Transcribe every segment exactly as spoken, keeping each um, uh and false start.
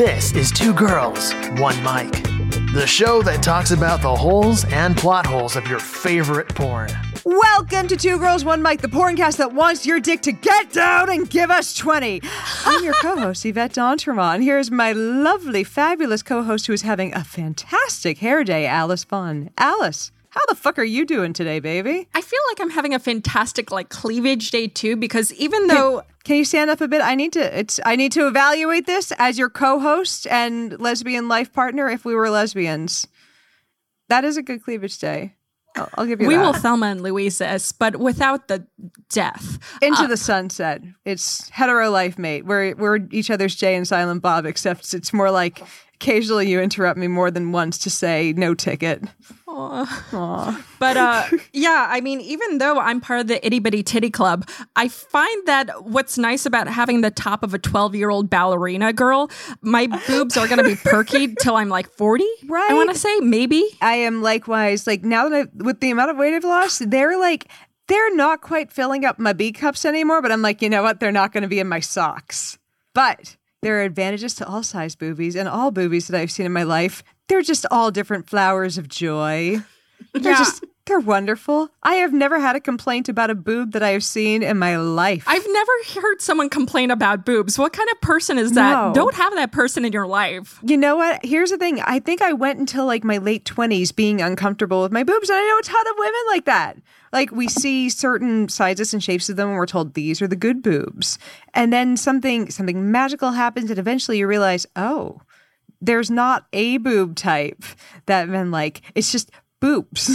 This is Two Girls, One Mike, the show that talks about the holes and plot holes of your favorite porn. Welcome to Two Girls, One Mike, the porncast that wants your dick to get down and give us twenty. I'm your co-host, Yvette Dantremont. Here's my lovely, fabulous co-host who is having a fantastic hair day, Alice Vaughn. Alice, how the fuck are you doing today, baby? I feel like I'm having a fantastic, like, cleavage day, too, because even though... Can you stand up a bit? I need to it's I need to evaluate this as your co-host and lesbian life partner if we were lesbians. That is a good cleavage day. I'll, I'll give you we that. We will Thelma and Louise, but without the death. Into uh, the sunset. It's hetero life, mate. We're, we're each other's Jay and Silent Bob, except it's more like occasionally you interrupt me more than once to say no ticket. Aww. Aww. But uh, yeah, I mean, even though I'm part of the itty bitty titty club, I find that what's nice about having the top of a twelve-year-old ballerina girl, my boobs are going to be perky till I'm like forty, right? I want to say, maybe. I am likewise, like now that I've, with the amount of weight I've lost, they're like, they're not quite filling up my B cups anymore, but I'm like, you know what? They're not going to be in my socks. But there are advantages to all size boobies and all boobies that I've seen in my life. They're just all different flowers of joy. They're yeah. just, they're wonderful. I have never had a complaint about a boob that I have seen in my life. I've never heard someone complain about boobs. What kind of person is that? No. Don't have that person in your life. You know what? Here's the thing. I think I went until like my late twenties being uncomfortable with my boobs. And I know a ton of women like that. Like we see certain sizes and shapes of them and we're told these are the good boobs. And then something, something magical happens and eventually you realize, oh, there's not a boob type that men like. It's just boobs.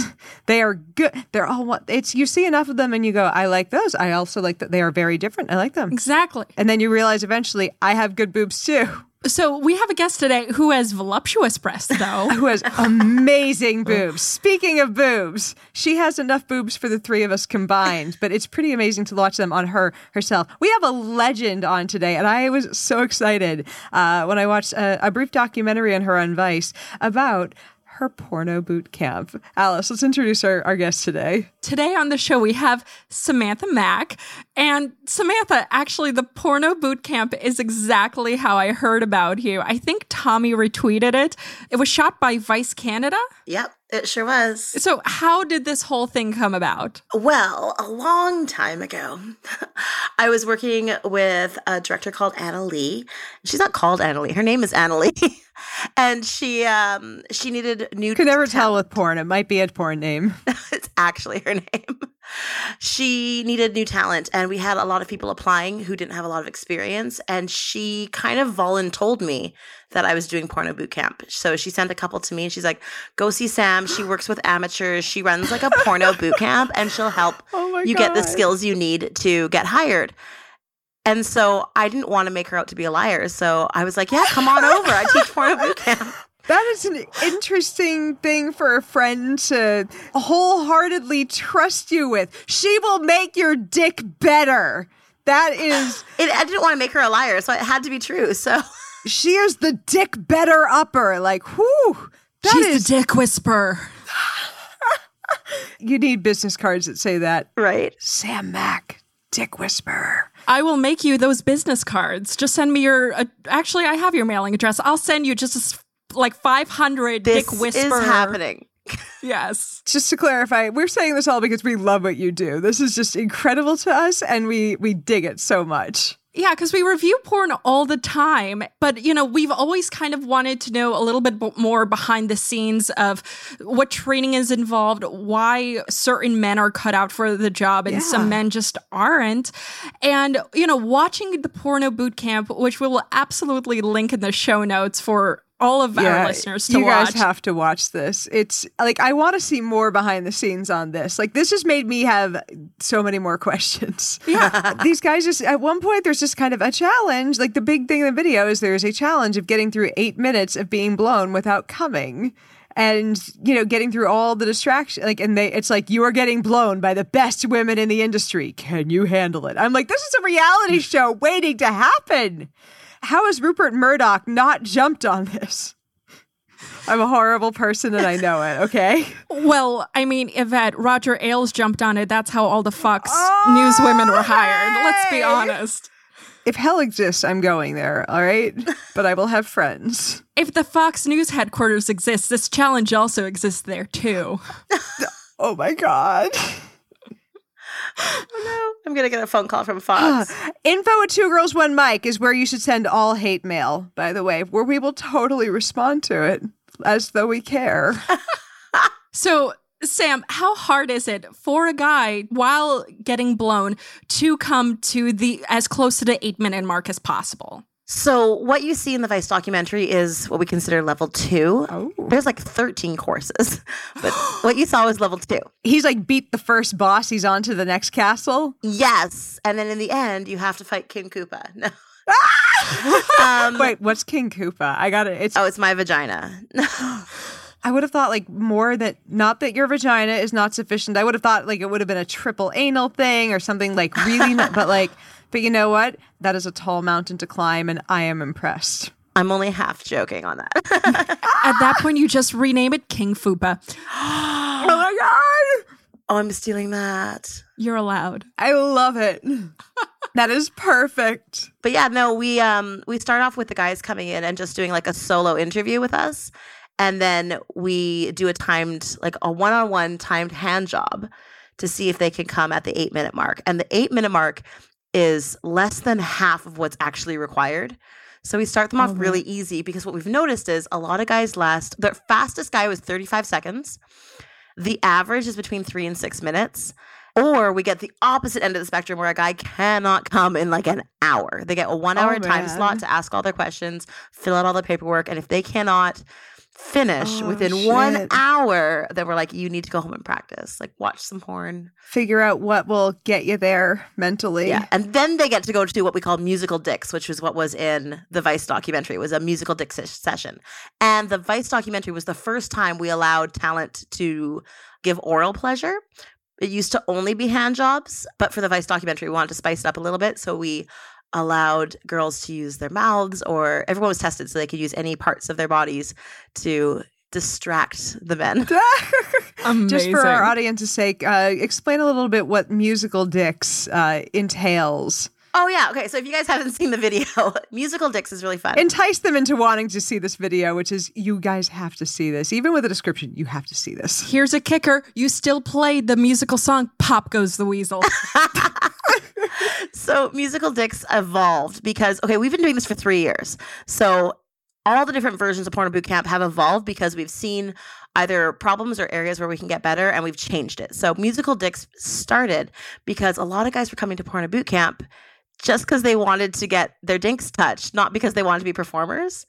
They are good. They're all it's you see enough of them and you go, I like those. I also like that they are very different. I like them. Exactly. And then you realize eventually I have good boobs too. So we have a guest today who has voluptuous breasts, though. Who has amazing boobs. Speaking of boobs, she has enough boobs for the three of us combined, but it's pretty amazing to watch them on her herself. We have a legend on today, and I was so excited uh, when I watched a, a brief documentary on her on Vice about her porno boot camp. Alice, let's introduce our, our guest today. Today on the show, we have Samantha Mack. And Samantha, actually, the porno boot camp is exactly how I heard about you. I think Tommy retweeted it. It was shot by Vice Canada. Yep. It sure was. So how did this whole thing come about? Well, a long time ago, I was working with a director called Anna Lee. She's not called Anna Lee. Her name is Anna Lee. And she um, she needed new... You can never tell with porn. It might be a porn name. It's actually her name. She needed new talent, and we had a lot of people applying who didn't have a lot of experience, and she kind of voluntold me that I was doing porno boot camp. So she sent a couple to me, and she's like, go see Sam. She works with amateurs. She runs like a porno boot camp, and she'll help oh my you God. Get the skills you need to get hired. And so I didn't want to make her out to be a liar, so I was like, yeah, come on over. I teach porno boot camp. That is an interesting thing for a friend to wholeheartedly trust you with. She will make your dick better. That is... It, I didn't want to make her a liar, so it had to be true, so... She is the dick better upper. Like, whoo. That She's is... the dick whisperer. You need business cards that say that. Right. Sam Mack, dick whisperer. I will make you those business cards. Just send me your... Uh, actually, I have your mailing address. I'll send you just a... Like five hundred this dick whisper. This is happening. Yes. Just to clarify, we're saying this all because we love what you do. This is just incredible to us, and we, we dig it so much. Yeah, because we review porn all the time, but, you know, we've always kind of wanted to know a little bit b- more behind the scenes of what training is involved, why certain men are cut out for the job and yeah. some men just aren't. And, you know, watching the porno boot camp, which we will absolutely link in the show notes for all of yeah, our listeners to watch. You guys watch. have to watch this. It's like, I want to see more behind the scenes on this. Like, this just made me have so many more questions. Yeah. These guys just, at one point, there's just kind of a challenge. Like, the big thing in the video is there's a challenge of getting through eight minutes of being blown without coming. And, you know, getting through all the distraction, like, and they, it's like, you are getting blown by the best women in the industry. Can you handle it? I'm like, this is a reality show waiting to happen. How has Rupert Murdoch not jumped on this? I'm a horrible person and I know it, okay? Well, I mean, Yvette, Roger Ailes jumped on it. That's how all the Fox oh, News women were hired. Hey! Let's be honest. If hell exists, I'm going there, all right? But I will have friends. If the Fox News headquarters exists, this challenge also exists there, too. Oh, my God. Oh, no. I'm going to get a phone call from Fox. Info at Two Girls, One Mike is where you should send all hate mail, by the way, where we will totally respond to it as though we care. So, Sam, how hard is it for a guy, while getting blown, to come to the as close to the eight-minute mark as possible? So what you see in the Vice documentary is what we consider level two. Oh. There's like thirteen courses, but what you saw was level two. He's like beat the first boss. He's on to the next castle. Yes. And then in the end, you have to fight King Koopa. No. Ah! um, Wait, what's King Koopa? I got it. It's- oh, it's my vagina. I would have thought like more that, not that your vagina is not sufficient. I would have thought like it would have been a triple anal thing or something like really, not, but like... But you know what? That is a tall mountain to climb, and I am impressed. I'm only half joking on that. At that point, you just rename it King Fupa. Oh, my God. Oh, I'm stealing that. You're allowed. I love it. That is perfect. But yeah, no, we um we start off with the guys coming in and just doing like a solo interview with us. And then we do a timed, like a one-on-one timed hand job to see if they can come at the eight-minute mark. And the eight-minute mark is less than half of what's actually required. So we start them off oh, really right. easy because what we've noticed is a lot of guys last, the fastest guy was thirty-five seconds. The average is between three and six minutes. Or we get the opposite end of the spectrum where a guy cannot come in like an hour. They get a one hour oh, time slot to ask all their questions, fill out all the paperwork. And if they cannot finish oh, within shit. one hour, then we're like, you need to go home and practice. Like, watch some porn. Figure out what will get you there mentally. Yeah, and then they get to go to what we call musical dicks, which was what was in the Vice documentary. It was a musical dick se- session. And the Vice documentary was the first time we allowed talent to give oral pleasure. It used to only be hand jobs, but for the Vice documentary, we wanted to spice it up a little bit, so we allowed girls to use their mouths, or everyone was tested so they could use any parts of their bodies to distract the men. Amazing. Just for our audience's sake, uh, explain a little bit what musical dicks uh, entails. Oh, yeah. Okay. So if you guys haven't seen the video, musical dicks is really fun. Entice them into wanting to see this video, which is you guys have to see this. Even with a description, you have to see this. Here's a kicker. You still played the musical song, Pop Goes the Weasel. So musical dicks evolved because, okay, we've been doing this for three years. So all the different versions of Porno Bootcamp have evolved because we've seen either problems or areas where we can get better, and we've changed it. So musical dicks started because a lot of guys were coming to Porno Bootcamp just because they wanted to get their dinks touched, not because they wanted to be performers.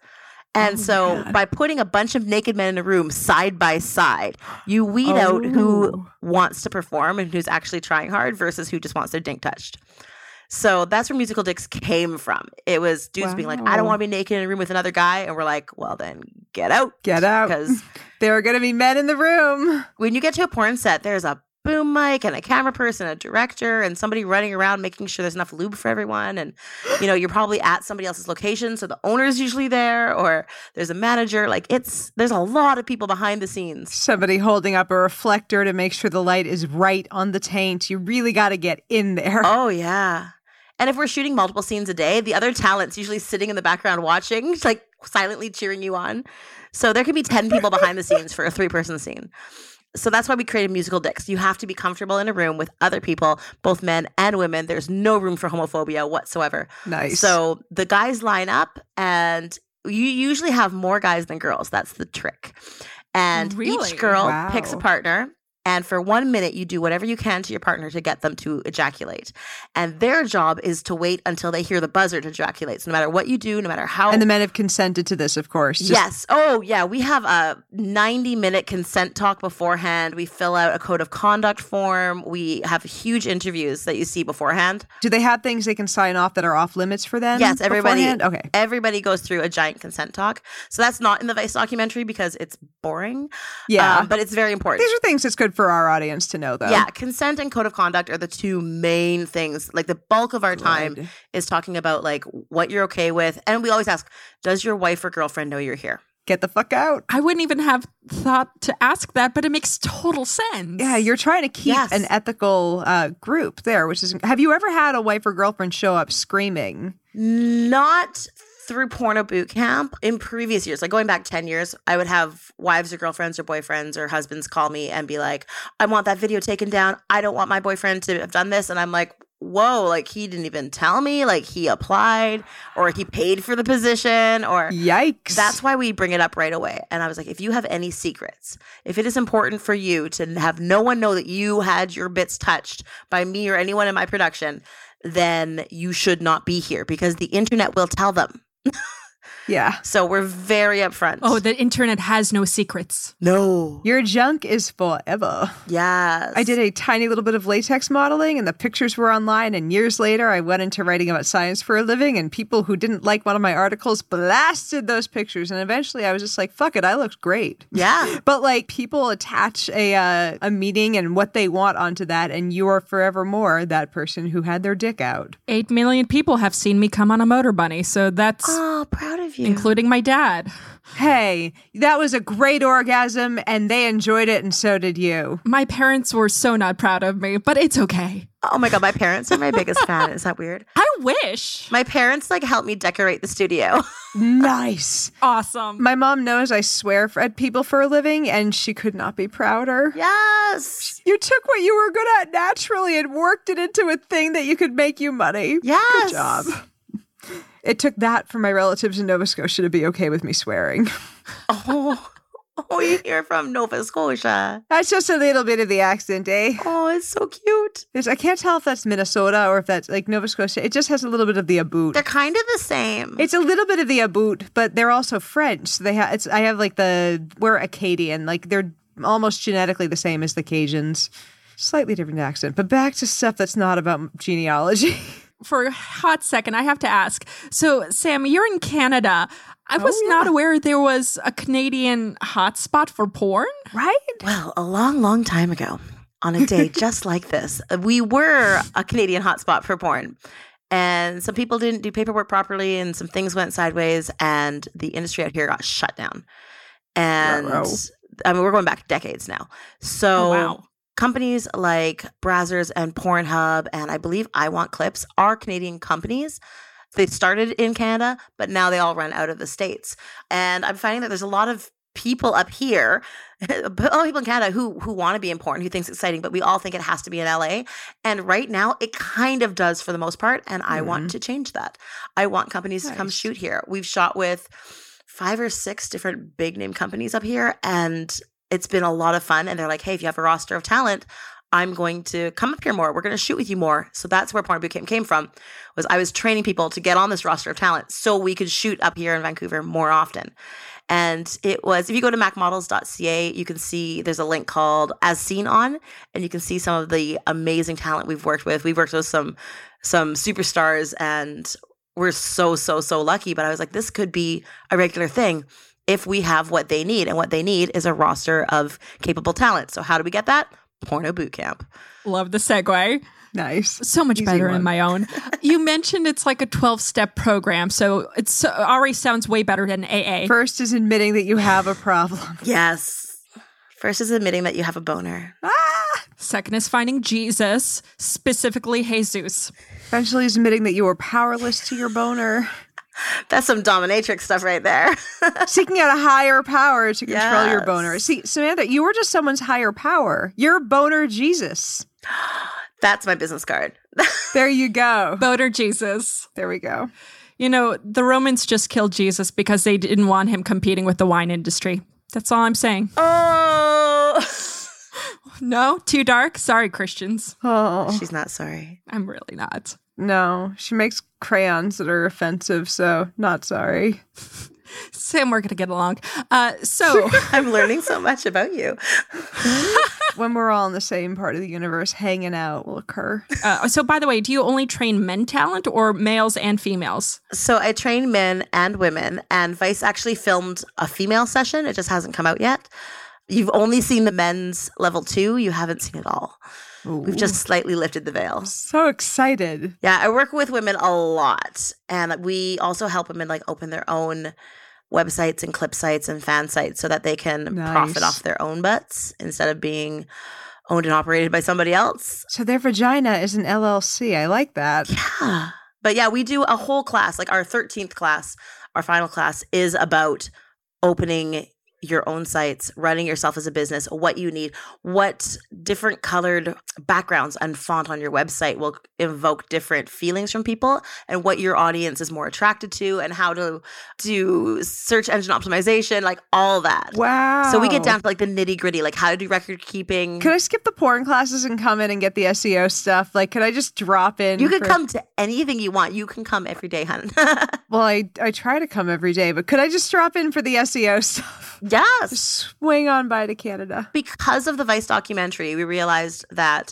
And oh, so God. by putting a bunch of naked men in a room side by side, you weed oh. out who wants to perform and who's actually trying hard versus who just wants their dink touched. So that's where musical dicks came from. It was dudes wow. being like, I don't want to be naked in a room with another guy. And we're like, well, then get out. Get out. Because there are going to be men in the room. When you get to a porn set, there's a boom mic and a camera person, a director, and somebody running around making sure there's enough lube for everyone. And, you know, you're probably at somebody else's location, so the owner's usually there, or there's a manager. Like, it's there's a lot of people behind the scenes. Somebody holding up a reflector to make sure the light is right on the taint. You really got to get in there. Oh, yeah. And if we're shooting multiple scenes a day, the other talent's usually sitting in the background watching, like silently cheering you on. So there can be ten people behind the scenes for a three-person scene. So that's why we created musical dicks. You have to be comfortable in a room with other people, both men and women. There's no room for homophobia whatsoever. Nice. So the guys line up, and you usually have more guys than girls. That's the trick. And really? each girl wow. picks a partner. And for one minute, you do whatever you can to your partner to get them to ejaculate. And their job is to wait until they hear the buzzer to ejaculate. So no matter what you do, no matter how... And the men have consented to this, of course. Just... Yes. Oh, yeah. We have a ninety-minute consent talk beforehand. We fill out a code of conduct form. We have huge interviews that you see beforehand. Do they have things they can sign off that are off limits for them? Yes. Everybody, okay. everybody goes through a giant consent talk. So that's not in the Vice documentary because it's boring. Yeah. Um, but it's very important. These are things that's good for for our audience to know, though. Yeah, consent and code of conduct are the two main things. Like, the bulk of our time Good. is talking about, like, what you're okay with. And we always ask, does your wife or girlfriend know you're here? get the fuck out. I wouldn't even have thought to ask that, but it makes total sense. Yeah, you're trying to keep yes. an ethical uh, group there, which is... Have you ever had a wife or girlfriend show up screaming? Not through Porno Boot Camp. In previous years, like going back ten years, I would have wives or girlfriends or boyfriends or husbands call me and be like, I want that video taken down. I don't want my boyfriend to have done this. And I'm like... whoa, like he didn't even tell me, like he applied or he paid for the position or yikes. That's why we bring it up right away. And I was like, if you have any secrets, if it is important for you to have no one know that you had your bits touched by me or anyone in my production, then you should not be here because the internet will tell them. Yeah. So we're very upfront. Oh, the internet has no secrets. No. Your junk is forever. Yes. I did a tiny little bit of latex modeling and the pictures were online. And years later, I went into writing about science for a living and people who didn't like one of my articles blasted those pictures. And eventually I was just like, fuck it, I looked great. Yeah. But like people attach a, uh, a meaning and what they want onto that. And you are forevermore that person who had their dick out. Eight million people have seen me come on a motor bunny. So that's... Oh, proud of you. You. Including my dad. Hey, that was a great orgasm and they enjoyed it and so did you. My parents were so not proud of me, but it's okay. Oh my God, my parents are my biggest fan. Is that weird? I wish. My parents like helped me decorate the studio. Nice. Awesome. My mom knows I swear at people for a living and she could not be prouder. Yes. You took what you were good at naturally and worked it into a thing that you could make you money. Yes. Good job. It took that for my relatives in Nova Scotia to be okay with me swearing. Oh, oh, you're from Nova Scotia. That's just a little bit of the accent, eh? Oh, it's so cute. It's, I can't tell if that's Minnesota or if that's like Nova Scotia. It just has a little bit of the aboot. They're kind of the same. It's a little bit of the aboot, but they're also French. So they have. It's, I have like the we're Acadian. Like they're almost genetically the same as the Cajuns. Slightly different accent. But back to stuff that's not about genealogy. For a hot second, I have to ask. So, Sam, you're in Canada. I was oh, yeah. not aware there was a Canadian hotspot for porn, right? Well, a long, long time ago, on a day just like this, we were a Canadian hotspot for porn. And some people didn't do paperwork properly, and some things went sideways, and the industry out here got shut down. And, wow. I mean, we're going back decades now. So... Oh, wow. Companies like Brazzers and Pornhub and I believe I Want Clips are Canadian companies. They started in Canada, but now they all run out of the States. And I'm finding that there's a lot of people up here, a lot of people in Canada who who want to be in porn, who thinks it's exciting, but we all think it has to be in L A. And right now, it kind of does for the most part. And I mm-hmm. want to change that. I want companies nice. to come shoot here. We've shot with five or six different big name companies up here and it's been a lot of fun. And they're like, hey, if you have a roster of talent, I'm going to come up here more. We're going to shoot with you more. So that's where Porn Boot Camp came from, was I was training people to get on this roster of talent so we could shoot up here in Vancouver more often. And it was, if you go to Mack Models dot C A, you can see there's a link called As Seen On, and you can see some of the amazing talent we've worked with. We've worked with some some superstars, and we're so, so, so lucky. But I was like, this could be a regular thing if we have what they need, and what they need is a roster of capable talent. So how do we get that? Porno Boot Camp. Love the segue. Nice. So much Easy better one. In my own. You mentioned it's like a twelve-step program, so it's uh, already sounds way better than A A. First is admitting that you have a problem. Yes. First is admitting that you have a boner. Ah! Second is finding Jesus, specifically Jesus. Eventually is admitting that you are powerless to your boner. That's some dominatrix stuff right there. Seeking out a higher power to control yes. your boner. See, Samantha, you were just someone's higher power. You're boner Jesus. That's my business card. There you go. Boner Jesus. There we go. You know, the Romans just killed Jesus because they didn't want him competing with the wine industry. That's all I'm saying. Oh. No? Too dark? Sorry, Christians. Oh. She's not sorry. I'm really not. No, she makes crayons that are offensive, so not sorry. Sam, we're going to get along. Uh, so I'm learning so much about you. When we're all in the same part of the universe, hanging out will occur. Uh, so by the way, do you only train men talent or males and females? So I train men and women, and Vice actually filmed a female session. It just hasn't come out yet. You've only seen the men's level two. You haven't seen it all. Ooh. We've just slightly lifted the veil. So excited. Yeah, I work with women a lot. And we also help women like open their own websites and clip sites and fan sites so that they can nice. profit off their own butts instead of being owned and operated by somebody else. So their vagina is an L L C. I like that. Yeah. But yeah, we do a whole class, like our thirteenth class, our final class is about opening your own sites, running yourself as a business, what you need, what different colored backgrounds and font on your website will evoke different feelings from people, and what your audience is more attracted to, and how to do search engine optimization, like all that. Wow. So we get down to like the nitty gritty, like how to do record keeping. Could I skip the porn classes and come in and get the S E O stuff? Like, could I just drop in? You could for- come to anything you want. You can come every day, hun. Well, I, I try to come every day, but could I just drop in for the S E O stuff? Yes. Swing on by to Canada. Because of the Vice documentary, we realized that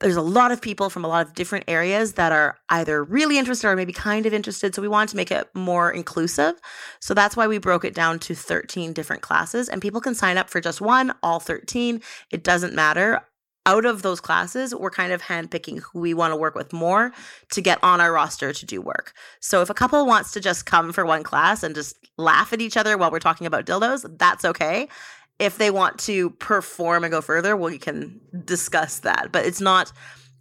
there's a lot of people from a lot of different areas that are either really interested or maybe kind of interested. So we wanted to make it more inclusive. So that's why we broke it down to thirteen different classes. And people can sign up for just one, all thirteen. It doesn't matter. Out of those classes, we're kind of handpicking who we want to work with more to get on our roster to do work. So if a couple wants to just come for one class and just laugh at each other while we're talking about dildos, that's okay. If they want to perform and go further, well, you can discuss that. But it's not,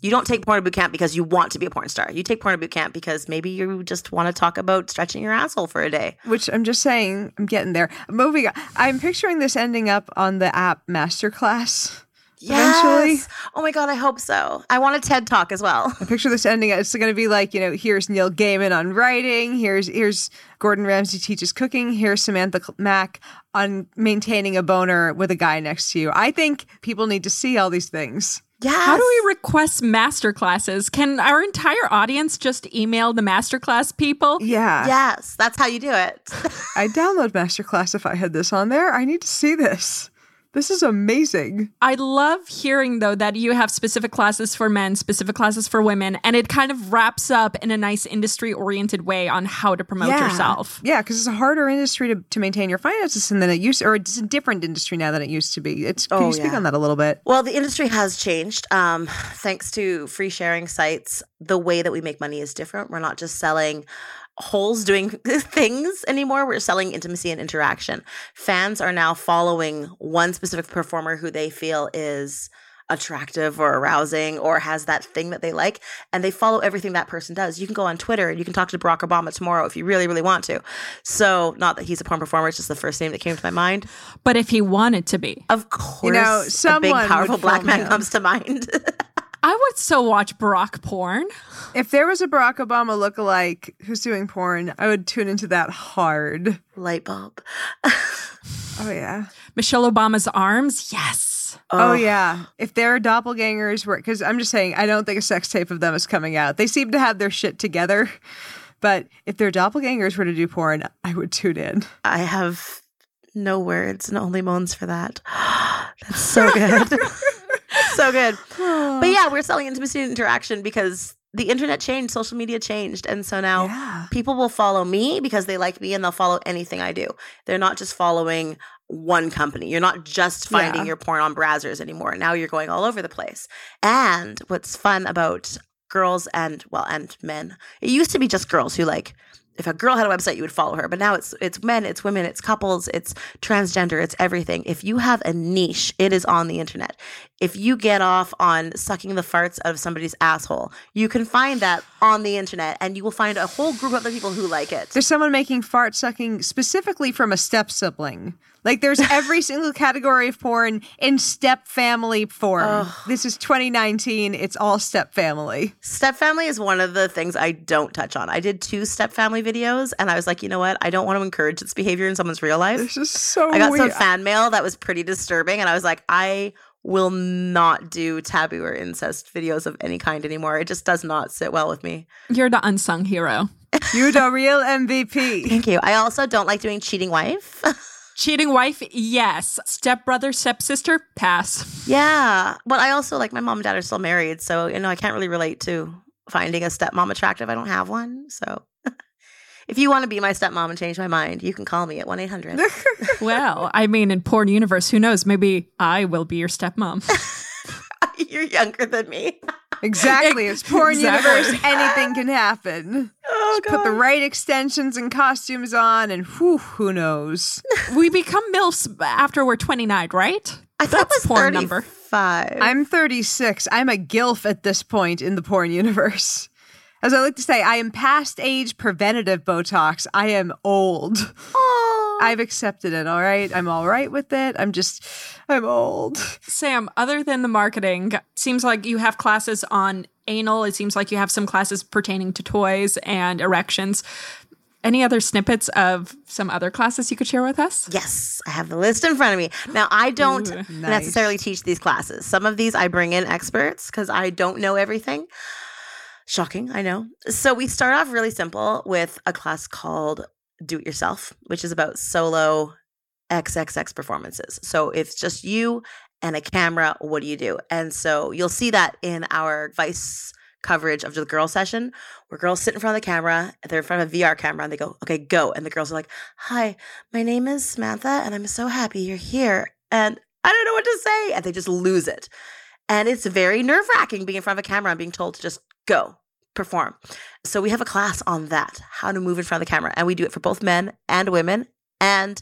you don't take porn boot camp because you want to be a porn star. You take porn boot camp because maybe you just want to talk about stretching your asshole for a day. Which I'm just saying, I'm getting there. Moving on. I'm picturing this ending up on the app Masterclass. Yes. Eventually. Oh my God, I hope so. I want a TED Talk as well. I picture this ending. It's going to be like, you know, here's Neil Gaiman on writing. Here's here's Gordon Ramsay teaches cooking. Here's Samantha Mack on maintaining a boner with a guy next to you. I think people need to see all these things. Yes. How do we request masterclasses? Can our entire audience just email the masterclass people? Yeah. Yes, that's how you do it. I'd download masterclass if I had this on there. I need to see this. This is amazing. I love hearing, though, that you have specific classes for men, specific classes for women, and it kind of wraps up in a nice industry-oriented way on how to promote yeah. yourself. Yeah, because it's a harder industry to, to maintain your finances than it used to, or it's a different industry now than it used to be. It's, oh, can you speak yeah. on that a little bit? Well, the industry has changed. Um, thanks to free sharing sites, the way that we make money is different. We're not just selling holes doing things anymore. We're selling intimacy and interaction. Fans are now following one specific performer who they feel is attractive or arousing or has that thing that they like, and they follow everything that person does. You can go on Twitter and you can talk to Barack Obama tomorrow if you really, really want to. So not that he's a porn performer, it's just the first name that came to my mind. But if he wanted to be. Of course, you know, a big, powerful Black man him. comes to mind. I would so watch Barack porn. If there was a Barack Obama lookalike who's doing porn, I would tune into that hard. Light bulb. Oh, yeah. Michelle Obama's arms. Yes. Oh, oh yeah. If their doppelgangers were, because I'm just saying, I don't think a sex tape of them is coming out. They seem to have their shit together. But if their doppelgangers were to do porn, I would tune in. I have no words and only moans for that. That's so good. So good. But yeah, we're selling intimacy and interaction because the internet changed, social media changed. And so now yeah. people will follow me because they like me, and they'll follow anything I do. They're not just following one company. You're not just finding yeah. your porn on Brazzers anymore. Now you're going all over the place. And what's fun about girls and, well, and men, it used to be just girls who like, if a girl had a website, you would follow her. But now it's it's men, it's women, it's couples, it's transgender, it's everything. If you have a niche, it is on the internet. If you get off on sucking the farts out of somebody's asshole, you can find that on the internet, and you will find a whole group of other people who like it. There's someone making fart sucking specifically from a step sibling. Like, there's every single category of porn in step family form. Oh. This is twenty nineteen. It's all step family. Step family is one of the things I don't touch on. I did two step family videos, and I was like, you know what? I don't want to encourage this behavior in someone's real life. This is so weird. I got weird. some fan mail that was pretty disturbing, and I was like, I will not do taboo or incest videos of any kind anymore. It just does not sit well with me. You're the unsung hero. You're the real M V P. Thank you. I also don't like doing cheating wife. Cheating wife, yes. Stepbrother, stepsister, pass. Yeah. But I also, like, my mom and dad are still married, so, you know, I can't really relate to finding a stepmom attractive. I don't have one, so... If you want to be my stepmom and change my mind, you can call me at one eight hundred. Well, I mean, in porn universe, who knows? Maybe I will be your stepmom. You're younger than me. Exactly. It's porn exactly. universe. Anything can happen. Oh, oh, put the right extensions and costumes on, and whew, who knows? We become MILFs after we're twenty-nine, right? I thought that's it was porn thirty-five. Number. I'm thirty-six. I'm a GILF at this point in the porn universe. As I like to say, I am past age preventative Botox. I am old. Aww. I've accepted it, all right? I'm all right with it. I'm just, I'm old. Sam, other than the marketing, it seems like you have classes on anal. It seems like you have some classes pertaining to toys and erections. Any other snippets of some other classes you could share with us? Yes, I have the list in front of me. Now, I don't Ooh, nice. necessarily teach these classes. Some of these I bring in experts because I don't know everything. Shocking, I know. So we start off really simple with a class called Do It Yourself, which is about solo triple X performances. So if it's just you and a camera, what do you do? And so you'll see that in our Vice coverage of the girl session where girls sit in front of the camera. They're in front of a V R camera and they go, okay, go. And the girls are like, hi, my name is Samantha and I'm so happy you're here. And I don't know what to say. And they just lose it. And it's very nerve-wracking being in front of a camera and being told to just go, perform. So we have a class on that, how to move in front of the camera. And we do it for both men and women and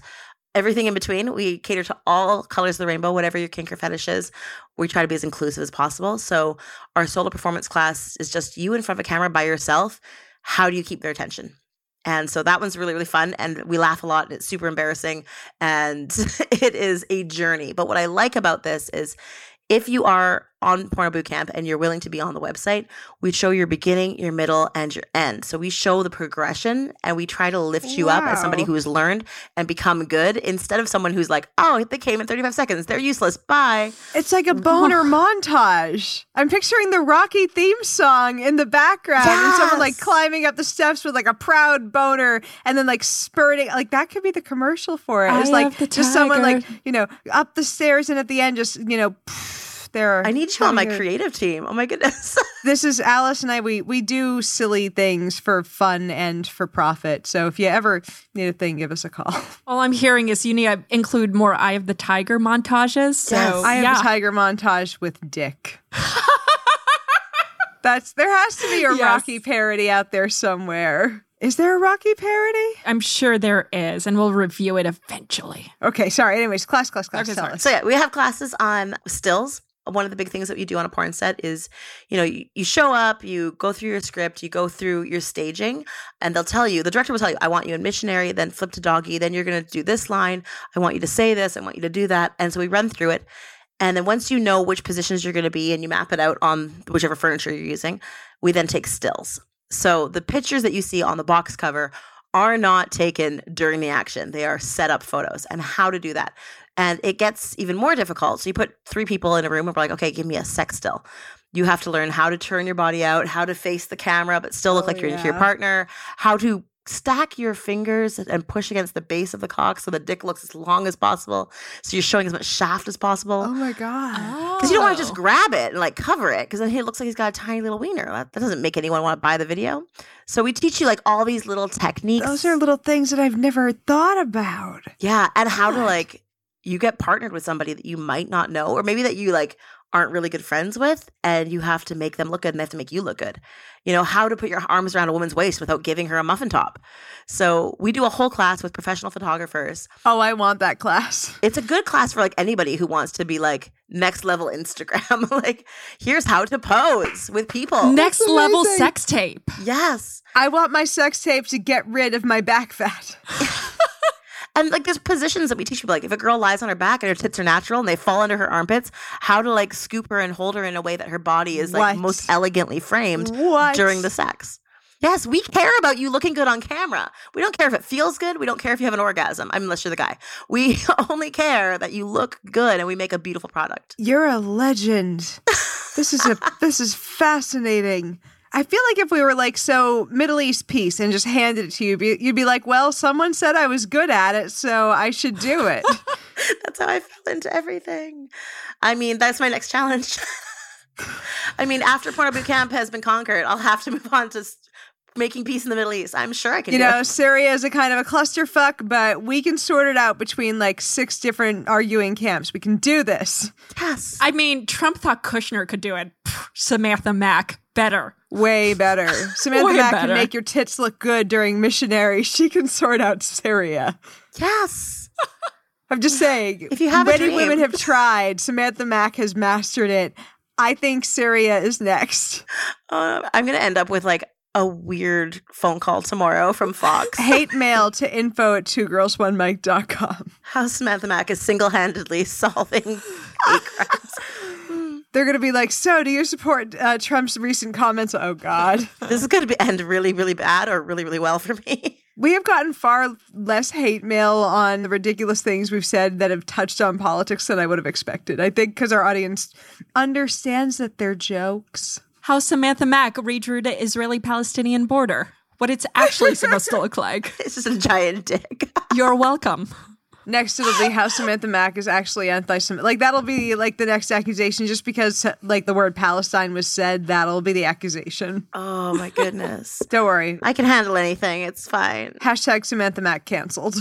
everything in between. We cater to all colors of the rainbow, whatever your kink or fetish is. We try to be as inclusive as possible. So our solo performance class is just you in front of a camera by yourself. How do you keep their attention? And so that one's really, really fun. And we laugh a lot. And it's super embarrassing. And it is a journey. But what I like about this is if you are on Porno Bootcamp and you're willing to be on the website, we show your beginning, your middle, and your end. So we show the progression and we try to lift you wow. up as somebody who has learned and become good instead of someone who's like, oh, they came in thirty-five seconds. They're useless. Bye. It's like a boner montage. I'm picturing the Rocky theme song in the background yes. and someone like climbing up the steps with like a proud boner and then like spurting. Like that could be the commercial for it. It's like just someone like, you know, up the stairs and at the end just, you know, There I need you on my creative team. Oh, my goodness. This is Alice and I. We we do silly things for fun and for profit. So if you ever need a thing, give us a call. All I'm hearing is you need to include more Eye of the Tiger montages. So yes. Eye yeah. of the Tiger montage with dick. That's There has to be a yes. Rocky parody out there somewhere. Is there a Rocky parody? I'm sure there is, and we'll review it eventually. Okay, sorry. Anyways, class, class, class. Okay, tell us. So yeah, we have classes on stills. One of the big things that you do on a porn set is, you know, you, you show up, you go through your script, you go through your staging, and they'll tell you, the director will tell you, I want you in missionary, then flip to doggy, then you're going to do this line. I want you to say this. I want you to do that. And so we run through it. And then once you know which positions you're going to be and you map it out on whichever furniture you're using, we then take stills. So the pictures that you see on the box cover are not taken during the action. They are set-up photos and how to do that. And it gets even more difficult. So you put three people in a room and we're like, okay, give me a sex still. You have to learn how to turn your body out, how to face the camera but still look oh, like you're yeah. into your partner, how to stack your fingers and push against the base of the cock so the dick looks as long as possible. So you're showing as much shaft as possible. Oh, my God. Because oh. you don't want to just grab it and, like, cover it because then he looks like he's got a tiny little wiener. That, that doesn't make anyone want to buy the video. So we teach you, like, all these little techniques. Those are little things that I've never thought about. Yeah, and how God. to, like, you get partnered with somebody that you might not know or maybe that you, like, aren't really good friends with, and you have to make them look good and they have to make you look good. You know, how to put your arms around a woman's waist without giving her a muffin top. So we do a whole class with professional photographers. Oh, I want that class. It's a good class for like anybody who wants to be like next level Instagram. Like, here's how to pose with people. Next level sex tape. Yes. I want my sex tape to get rid of my back fat. And, like, there's positions that we teach people. Like, if a girl lies on her back and her tits are natural and they fall under her armpits, how to, like, scoop her and hold her in a way that her body is, like, what? most elegantly framed what? during the sex. Yes, we care about you looking good on camera. We don't care if it feels good. We don't care if you have an orgasm, unless you're the guy. We only care that you look good and we make a beautiful product. You're a legend. This is a this is fascinating. I feel like if we were like, so Middle East peace and just handed it to you, you'd be like, well, someone said I was good at it, so I should do it. That's how I fell into everything. I mean, that's my next challenge. I mean, after Porno Bootcamp has been conquered, I'll have to move on to making peace in the Middle East. I'm sure I can you do know, it. Syria is a kind of a clusterfuck, but we can sort it out between like six different arguing camps. We can do this. Yes. I mean, Trump thought Kushner could do it. Pfft, Samantha Mack, better. Way better. Samantha Way Mack better. Can make your tits look good during missionary. She can sort out Syria. Yes. I'm just saying, if you have many women have tried. Samantha Mack has mastered it. I think Syria is next. Uh, I'm going to end up with like a weird phone call tomorrow from Fox. Hate mail to info at two girls one mike dot com. How Samantha Mack is single-handedly solving hate crimes. They're going to be like, so do you support uh, Trump's recent comments? Oh, God. This is going to end really, really bad or really, really well for me. We have gotten far less hate mail on the ridiculous things we've said that have touched on politics than I would have expected. I think because our audience understands that they're jokes. How Samantha Mack redrew the Israeli-Palestinian border. What it's actually supposed to look like. This is a giant dick. You're welcome. Next, it'll be how Samantha Mack is actually anti-Semitic. Like, that'll be, like, the next accusation. Just because, like, the word Palestine was said, that'll be the accusation. Oh, my goodness. Don't worry. I can handle anything. It's fine. Hashtag Samantha Mack canceled.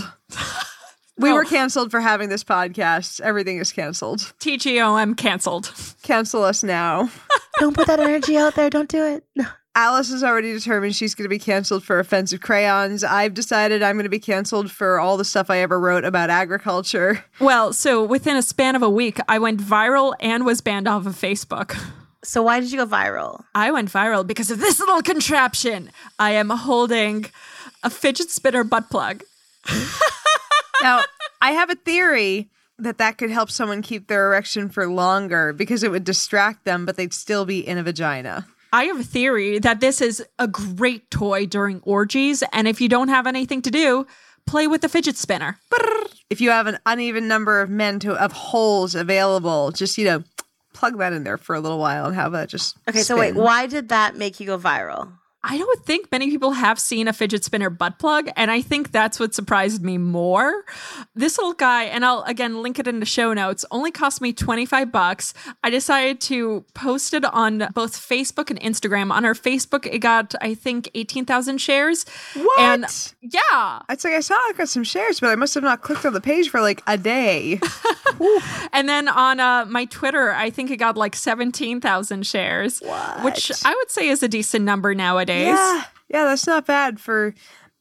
We oh. were canceled for having this podcast. Everything is canceled. T G O M canceled. Cancel us now. Don't put that energy out there. Don't do it. No. Alice has already determined she's going to be canceled for offensive crayons. I've decided I'm going to be canceled for all the stuff I ever wrote about agriculture. Well, so within a span of a week, I went viral and was banned off of Facebook. So why did you go viral? I went viral because of this little contraption. I am holding a fidget spinner butt plug. Now, I have a theory that that could help someone keep their erection for longer because it would distract them, but they'd still be in a vagina. I have a theory that this is a great toy during orgies, and if you don't have anything to do, play with the fidget spinner. If you have an uneven number of men to of holes available, just, you know, plug that in there for a little while and have that just Okay, spin. So wait, why did that make you go viral? I don't think many people have seen a fidget spinner butt plug, and I think that's what surprised me more. This little guy, and I'll, again, link it in the show notes, only cost me twenty-five bucks. I decided to post it on both Facebook and Instagram. On our Facebook, it got, I think, eighteen thousand shares. What? And, yeah. It's like I saw it got some shares, but I must have not clicked on the page for like a day. And then on uh, my Twitter, I think it got like seventeen thousand shares, what? Which I would say is a decent number nowadays. Yeah, yeah, that's not bad for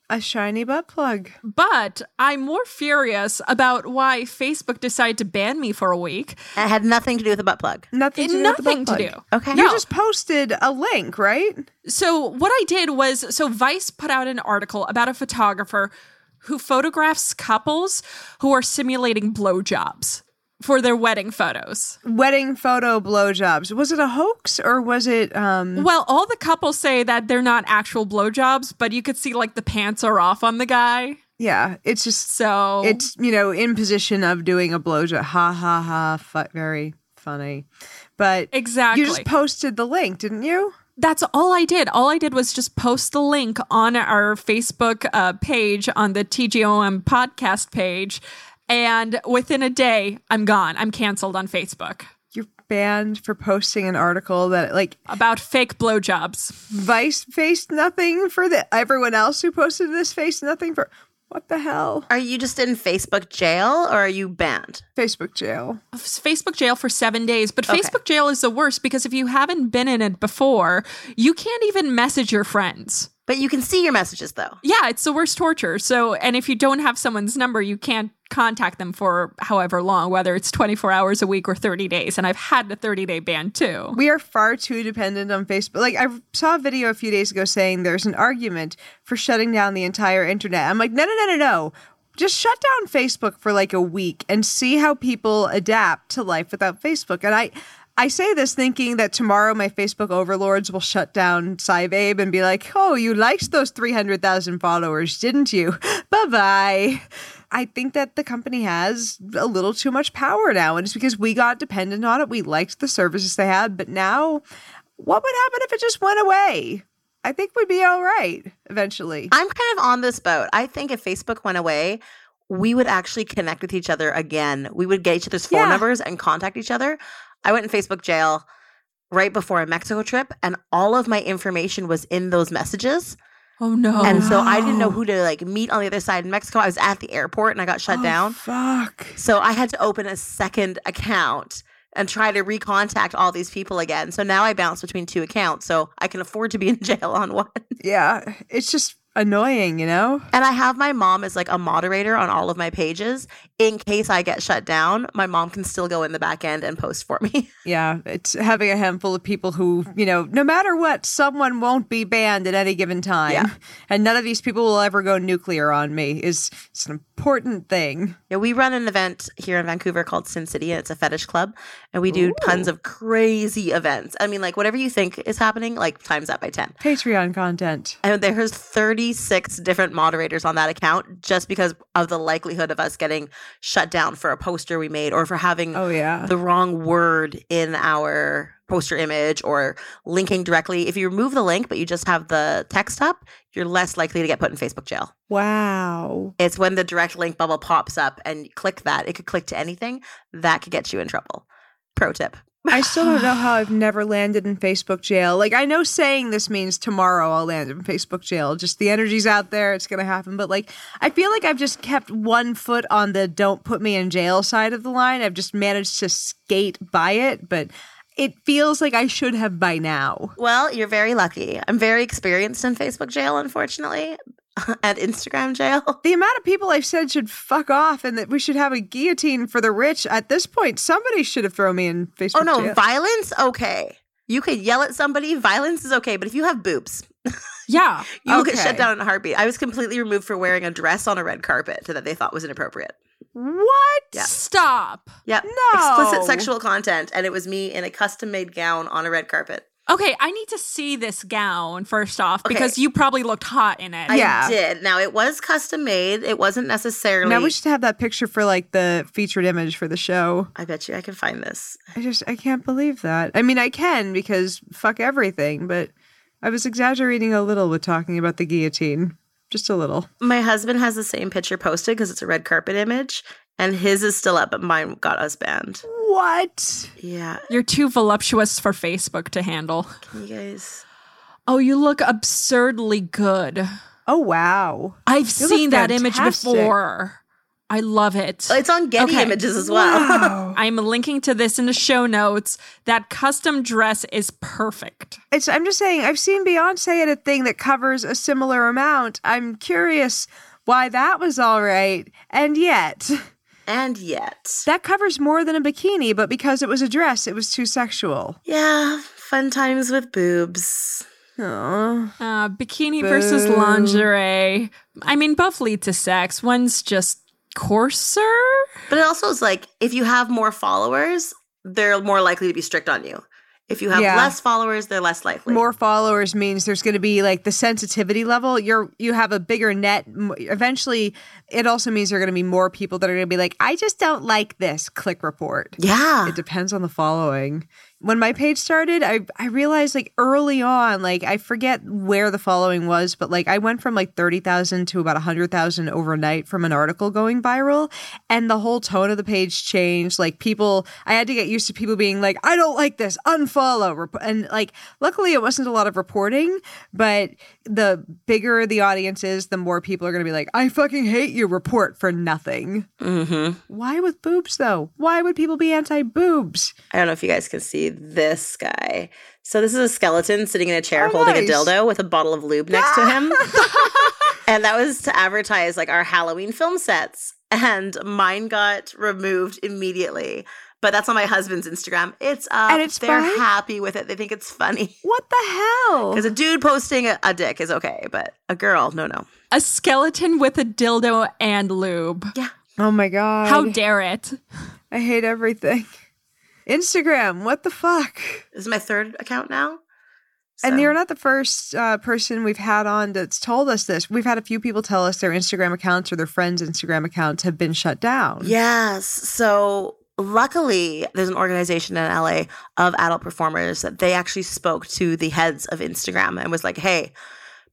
a shiny butt plug. But I'm more furious about why Facebook decided to ban me for a week. It had nothing to do with the butt plug. Nothing to do nothing with the butt plug. To do. Okay. You no. just posted a link, right? So what I did was, so Vice put out an article about a photographer who photographs couples who are simulating blowjobs for their wedding photos. Wedding photo blowjobs. Was it a hoax or was it... Um... Well, all the couples say that they're not actual blowjobs, but you could see like the pants are off on the guy. Yeah, it's just... So... It's, you know, in position of doing a blowjob. Ha, ha, ha. Fu- very funny. But... Exactly. You just posted the link, didn't you? That's all I did. All I did was just post the link on our Facebook uh, page, on the T G O M podcast page. And within a day, I'm gone. I'm canceled on Facebook. You're banned for posting an article that, like... About fake blowjobs. Vice faced nothing for the... Everyone else who posted this faced nothing for... What the hell? Are you just in Facebook jail or are you banned? Facebook jail. Facebook jail for seven days. But okay. Facebook jail is the worst because if you haven't been in it before, you can't even message your friends. But you can see your messages, though. Yeah, it's the worst torture. So, and if you don't have someone's number, you can't contact them for however long, whether it's twenty-four hours a week or thirty days. And I've had the thirty-day ban too. We are far too dependent on Facebook. Like, I saw a video a few days ago saying there's an argument for shutting down the entire internet. I'm like, no, no, no, no, no. Just shut down Facebook for like a week and see how people adapt to life without Facebook. And I... I say this thinking that tomorrow my Facebook overlords will shut down SciBabe and be like, oh, you liked those three hundred thousand followers, didn't you? Bye-bye. I think that the company has a little too much power now, and it's because we got dependent on it. We liked the services they had, but now what would happen if it just went away? I think we'd be all right eventually. I'm kind of on this boat. I think if Facebook went away, we would actually connect with each other again. We would get each other's phone yeah. numbers and contact each other. I went in Facebook jail right before a Mexico trip, and all of my information was in those messages. Oh, no. And so I didn't know who to, like, meet on the other side in Mexico. I was at the airport, and I got shut oh, down. fuck. So I had to open a second account and try to recontact all these people again. So now I bounce between two accounts, so I can afford to be in jail on one. Yeah. It's just annoying, you know? And I have my mom as, like, a moderator on all of my pages. In case I get shut down, my mom can still go in the back end and post for me. Yeah. It's having a handful of people who, you know, no matter what, someone won't be banned at any given time. Yeah. And none of these people will ever go nuclear on me. It's, it's an important thing. Yeah. We run an event here in Vancouver called Sin City, and it's a fetish club. And we do Ooh. tons of crazy events. I mean, like, whatever you think is happening, like, times that by ten. Patreon content. And there's thirty-six different moderators on that account just because of the likelihood of us getting shut down for a poster we made or for having oh, yeah. the wrong word in our poster image or linking directly. If you remove the link, but you just have the text up, you're less likely to get put in Facebook jail. Wow. It's when the direct link bubble pops up and you click that. It could click to anything. That could get you in trouble. Pro tip. I still don't know how I've never landed in Facebook jail. Like, I know saying this means tomorrow I'll land in Facebook jail. Just the energy's out there. It's going to happen. But, like, I feel like I've just kept one foot on the don't put me in jail side of the line. I've just managed to skate by it. But it feels like I should have by now. Well, you're very lucky. I'm very experienced in Facebook jail, unfortunately. At Instagram jail. The amount of people I've said should fuck off and that we should have a guillotine for the rich. At this point, somebody should have thrown me in Facebook jail. Oh, no. Jail. Violence? Okay. You could yell at somebody. Violence is okay. But if you have boobs, yeah, you'll okay. get shut down in a heartbeat. I was completely removed for wearing a dress on a red carpet that they thought was inappropriate. What? Yeah. Stop. Yeah. No. Explicit sexual content. And it was me in a custom-made gown on a red carpet. Okay, I need to see this gown, first off, okay. because you probably looked hot in it. I yeah. did. Now, it was custom-made. It wasn't necessarily... Now, we should have that picture for, like, the featured image for the show. I bet you I can find this. I just... I can't believe that. I mean, I can, because fuck everything, but I was exaggerating a little with talking about the guillotine. Just a little. My husband has the same picture posted, because it's a red carpet image, and his is still up, but mine got us banned. What? Yeah. You're too voluptuous for Facebook to handle. Can you guys? Oh, you look absurdly good. Oh, wow. I've you seen that image before. I love it. It's on Getty okay. Images as well. Wow. I'm linking to this in the show notes. That custom dress is perfect. It's. I'm just saying, I've seen Beyonce at a thing that covers a similar amount. I'm curious why that was all right. And yet... And yet. That covers more than a bikini, but because it was a dress, it was too sexual. Yeah, fun times with boobs. Aww. Uh, bikini Boo. versus lingerie. I mean, both lead to sex. One's just coarser. But it also is like, if you have more followers, they're more likely to be strict on you. If you have yeah. less followers, they're less likely. More followers means there's going to be, like, the sensitivity level. You're you have a bigger net. Eventually, it also means there are going to be more people that are going to be like, I just don't like this. Click report. Yeah. It depends on the following. When my page started, I, I realized, like, early on, like, I forget where the following was, but, like, I went from, like, thirty thousand to about one hundred thousand overnight from an article going viral, and the whole tone of the page changed. Like, people, I had to get used to people being like, I don't like this, unfollow. And, like, luckily it wasn't a lot of reporting, but the bigger the audience is, the more people are going to be like, I fucking hate you, report for nothing. Mm-hmm. Why with boobs, though? Why would people be anti-boobs? I don't know if you guys can see this guy. So this is a skeleton sitting in a chair oh, holding nice. a dildo with a bottle of lube next to him. And that was to advertise, like, our Halloween film sets. And mine got removed immediately. But that's on my husband's Instagram. It's up. And it's They're fine? happy with it. They think it's funny. What the hell? Because a dude posting a, a dick is okay, but a girl, no, no. A skeleton with a dildo and lube. Yeah. Oh, my God. How dare it? I hate everything. Instagram, what the fuck? This is my third account now. So. And you're not the first uh, person we've had on that's told us this. We've had a few people tell us their Instagram accounts or their friends' Instagram accounts have been shut down. Yes. So luckily, there's an organization in L A of adult performers that they actually spoke to the heads of Instagram and was like, hey,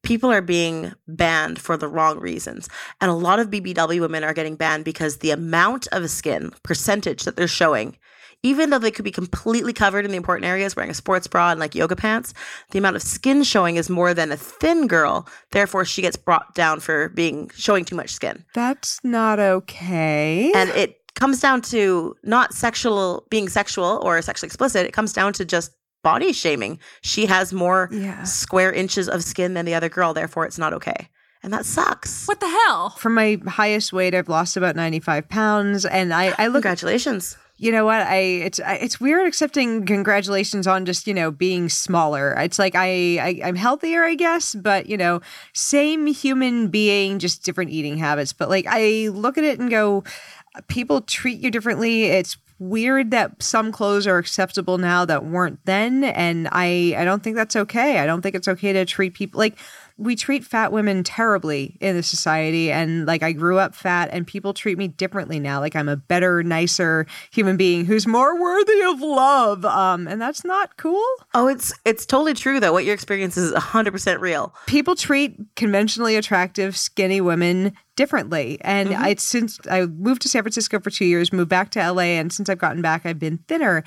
people are being banned for the wrong reasons. And a lot of B B W women are getting banned because the amount of skin percentage that they're showing Even though they could be completely covered in the important areas, wearing a sports bra and like yoga pants, the amount of skin showing is more than a thin girl. Therefore, she gets brought down for being showing too much skin. That's not okay. And it comes down to not sexual, being sexual or sexually explicit. It comes down to just body shaming. She has more yeah. square inches of skin than the other girl. Therefore, it's not okay. And that sucks. What the hell? From my highest weight, I've lost about ninety-five pounds. And I, I look. Congratulations. You know what? I it's I, it's weird accepting congratulations on just, you know, being smaller. It's like I, I I'm healthier, I guess, but, you know, same human being, just different eating habits. But like I look at it and go, people treat you differently. It's weird that some clothes are acceptable now that weren't then. And I I don't think that's okay. I don't think it's okay to treat people like. We treat fat women terribly in this society. And like, I grew up fat and people treat me differently now. Like I'm a better, nicer human being who's more worthy of love. Um, and that's not cool. Oh, it's, it's totally true though. What your experience is one hundred percent real. People treat conventionally attractive, skinny women differently. And mm-hmm. I, since I moved to San Francisco for two years, moved back to L A. And since I've gotten back, I've been thinner.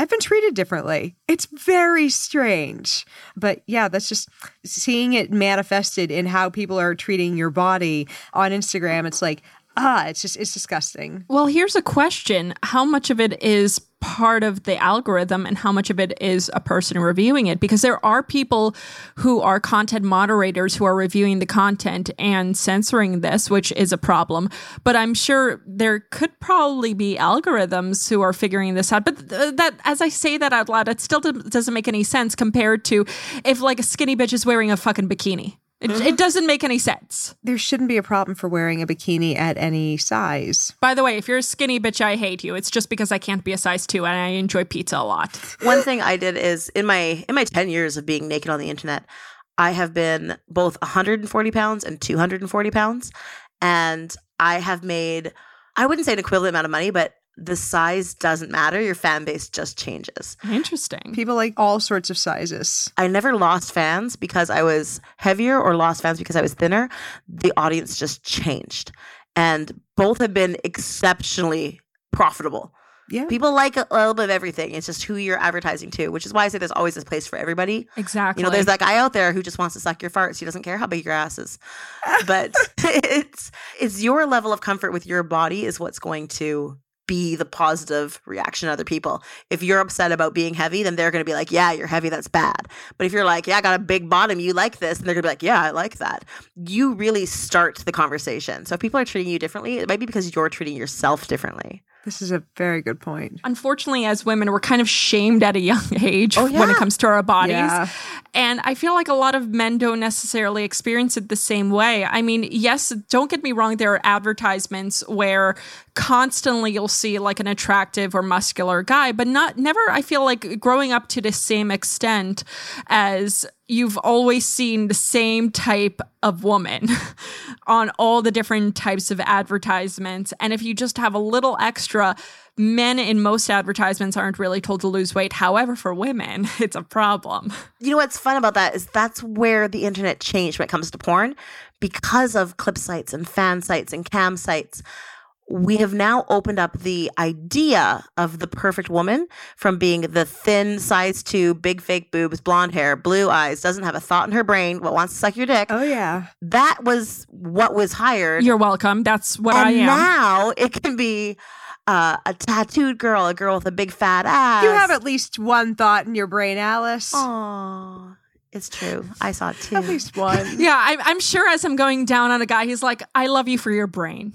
I've been treated differently. It's very strange. But yeah, that's just seeing it manifested in how people are treating your body on Instagram. It's like, ah, it's just, it's disgusting. Well, here's a question. How much of it is part of the algorithm and how much of it is a person reviewing it? Because there are people who are content moderators who are reviewing the content and censoring this, which is a problem. But I'm sure there could probably be algorithms who are figuring this out. But th- that, as I say that out loud, it still d- doesn't make any sense compared to if like a skinny bitch is wearing a fucking bikini. It, it doesn't make any sense. There shouldn't be a problem for wearing a bikini at any size. By the way, if you're a skinny bitch, I hate you. It's just because I can't be a size two and I enjoy pizza a lot. One thing I did is in my in my ten years of being naked on the internet, I have been both one hundred forty pounds and two hundred forty pounds. And I have made, I wouldn't say an equivalent amount of money, but the size doesn't matter. Your fan base just changes. Interesting. People like all sorts of sizes. I never lost fans because I was heavier or lost fans because I was thinner. The audience just changed. And both have been exceptionally profitable. Yeah. People like a little bit of everything. It's just who you're advertising to, which is why I say there's always this place for everybody. Exactly. You know, there's that guy out there who just wants to suck your farts. He doesn't care how big your ass is. But it's it's your level of comfort with your body is what's going to be the positive reaction to other people. If you're upset about being heavy, then they're going to be like, yeah, you're heavy. That's bad. But if you're like, yeah, I got a big bottom. You like this. And they're going to be like, yeah, I like that. You really start the conversation. So if people are treating you differently, it might be because you're treating yourself differently. This is a very good point. Unfortunately, as women, we're kind of shamed at a young age oh, yeah. when it comes to our bodies. Yeah. And I feel like a lot of men don't necessarily experience it the same way. I mean, yes, don't get me wrong. There are advertisements where constantly you'll see like an attractive or muscular guy, but not never, I feel like growing up to the same extent as you've always seen the same type of woman on all the different types of advertisements. And if you just have a little extra, men in most advertisements aren't really told to lose weight. However, for women, it's a problem. You know what's fun about that is that's where the internet changed when it comes to porn. Because of clip sites and fan sites and cam sites, we have now opened up the idea of the perfect woman from being the thin size two, big fake boobs, blonde hair, blue eyes, doesn't have a thought in her brain, what wants to suck your dick. Oh, yeah. That was what was hired. You're welcome. That's what and I am. Now it can be uh, a tattooed girl, a girl with a big fat ass. You have at least one thought in your brain, Alice. Aww. It's true. I saw two. At least one. Yeah, I, I'm sure as I'm going down on a guy, he's like, I love you for your brain.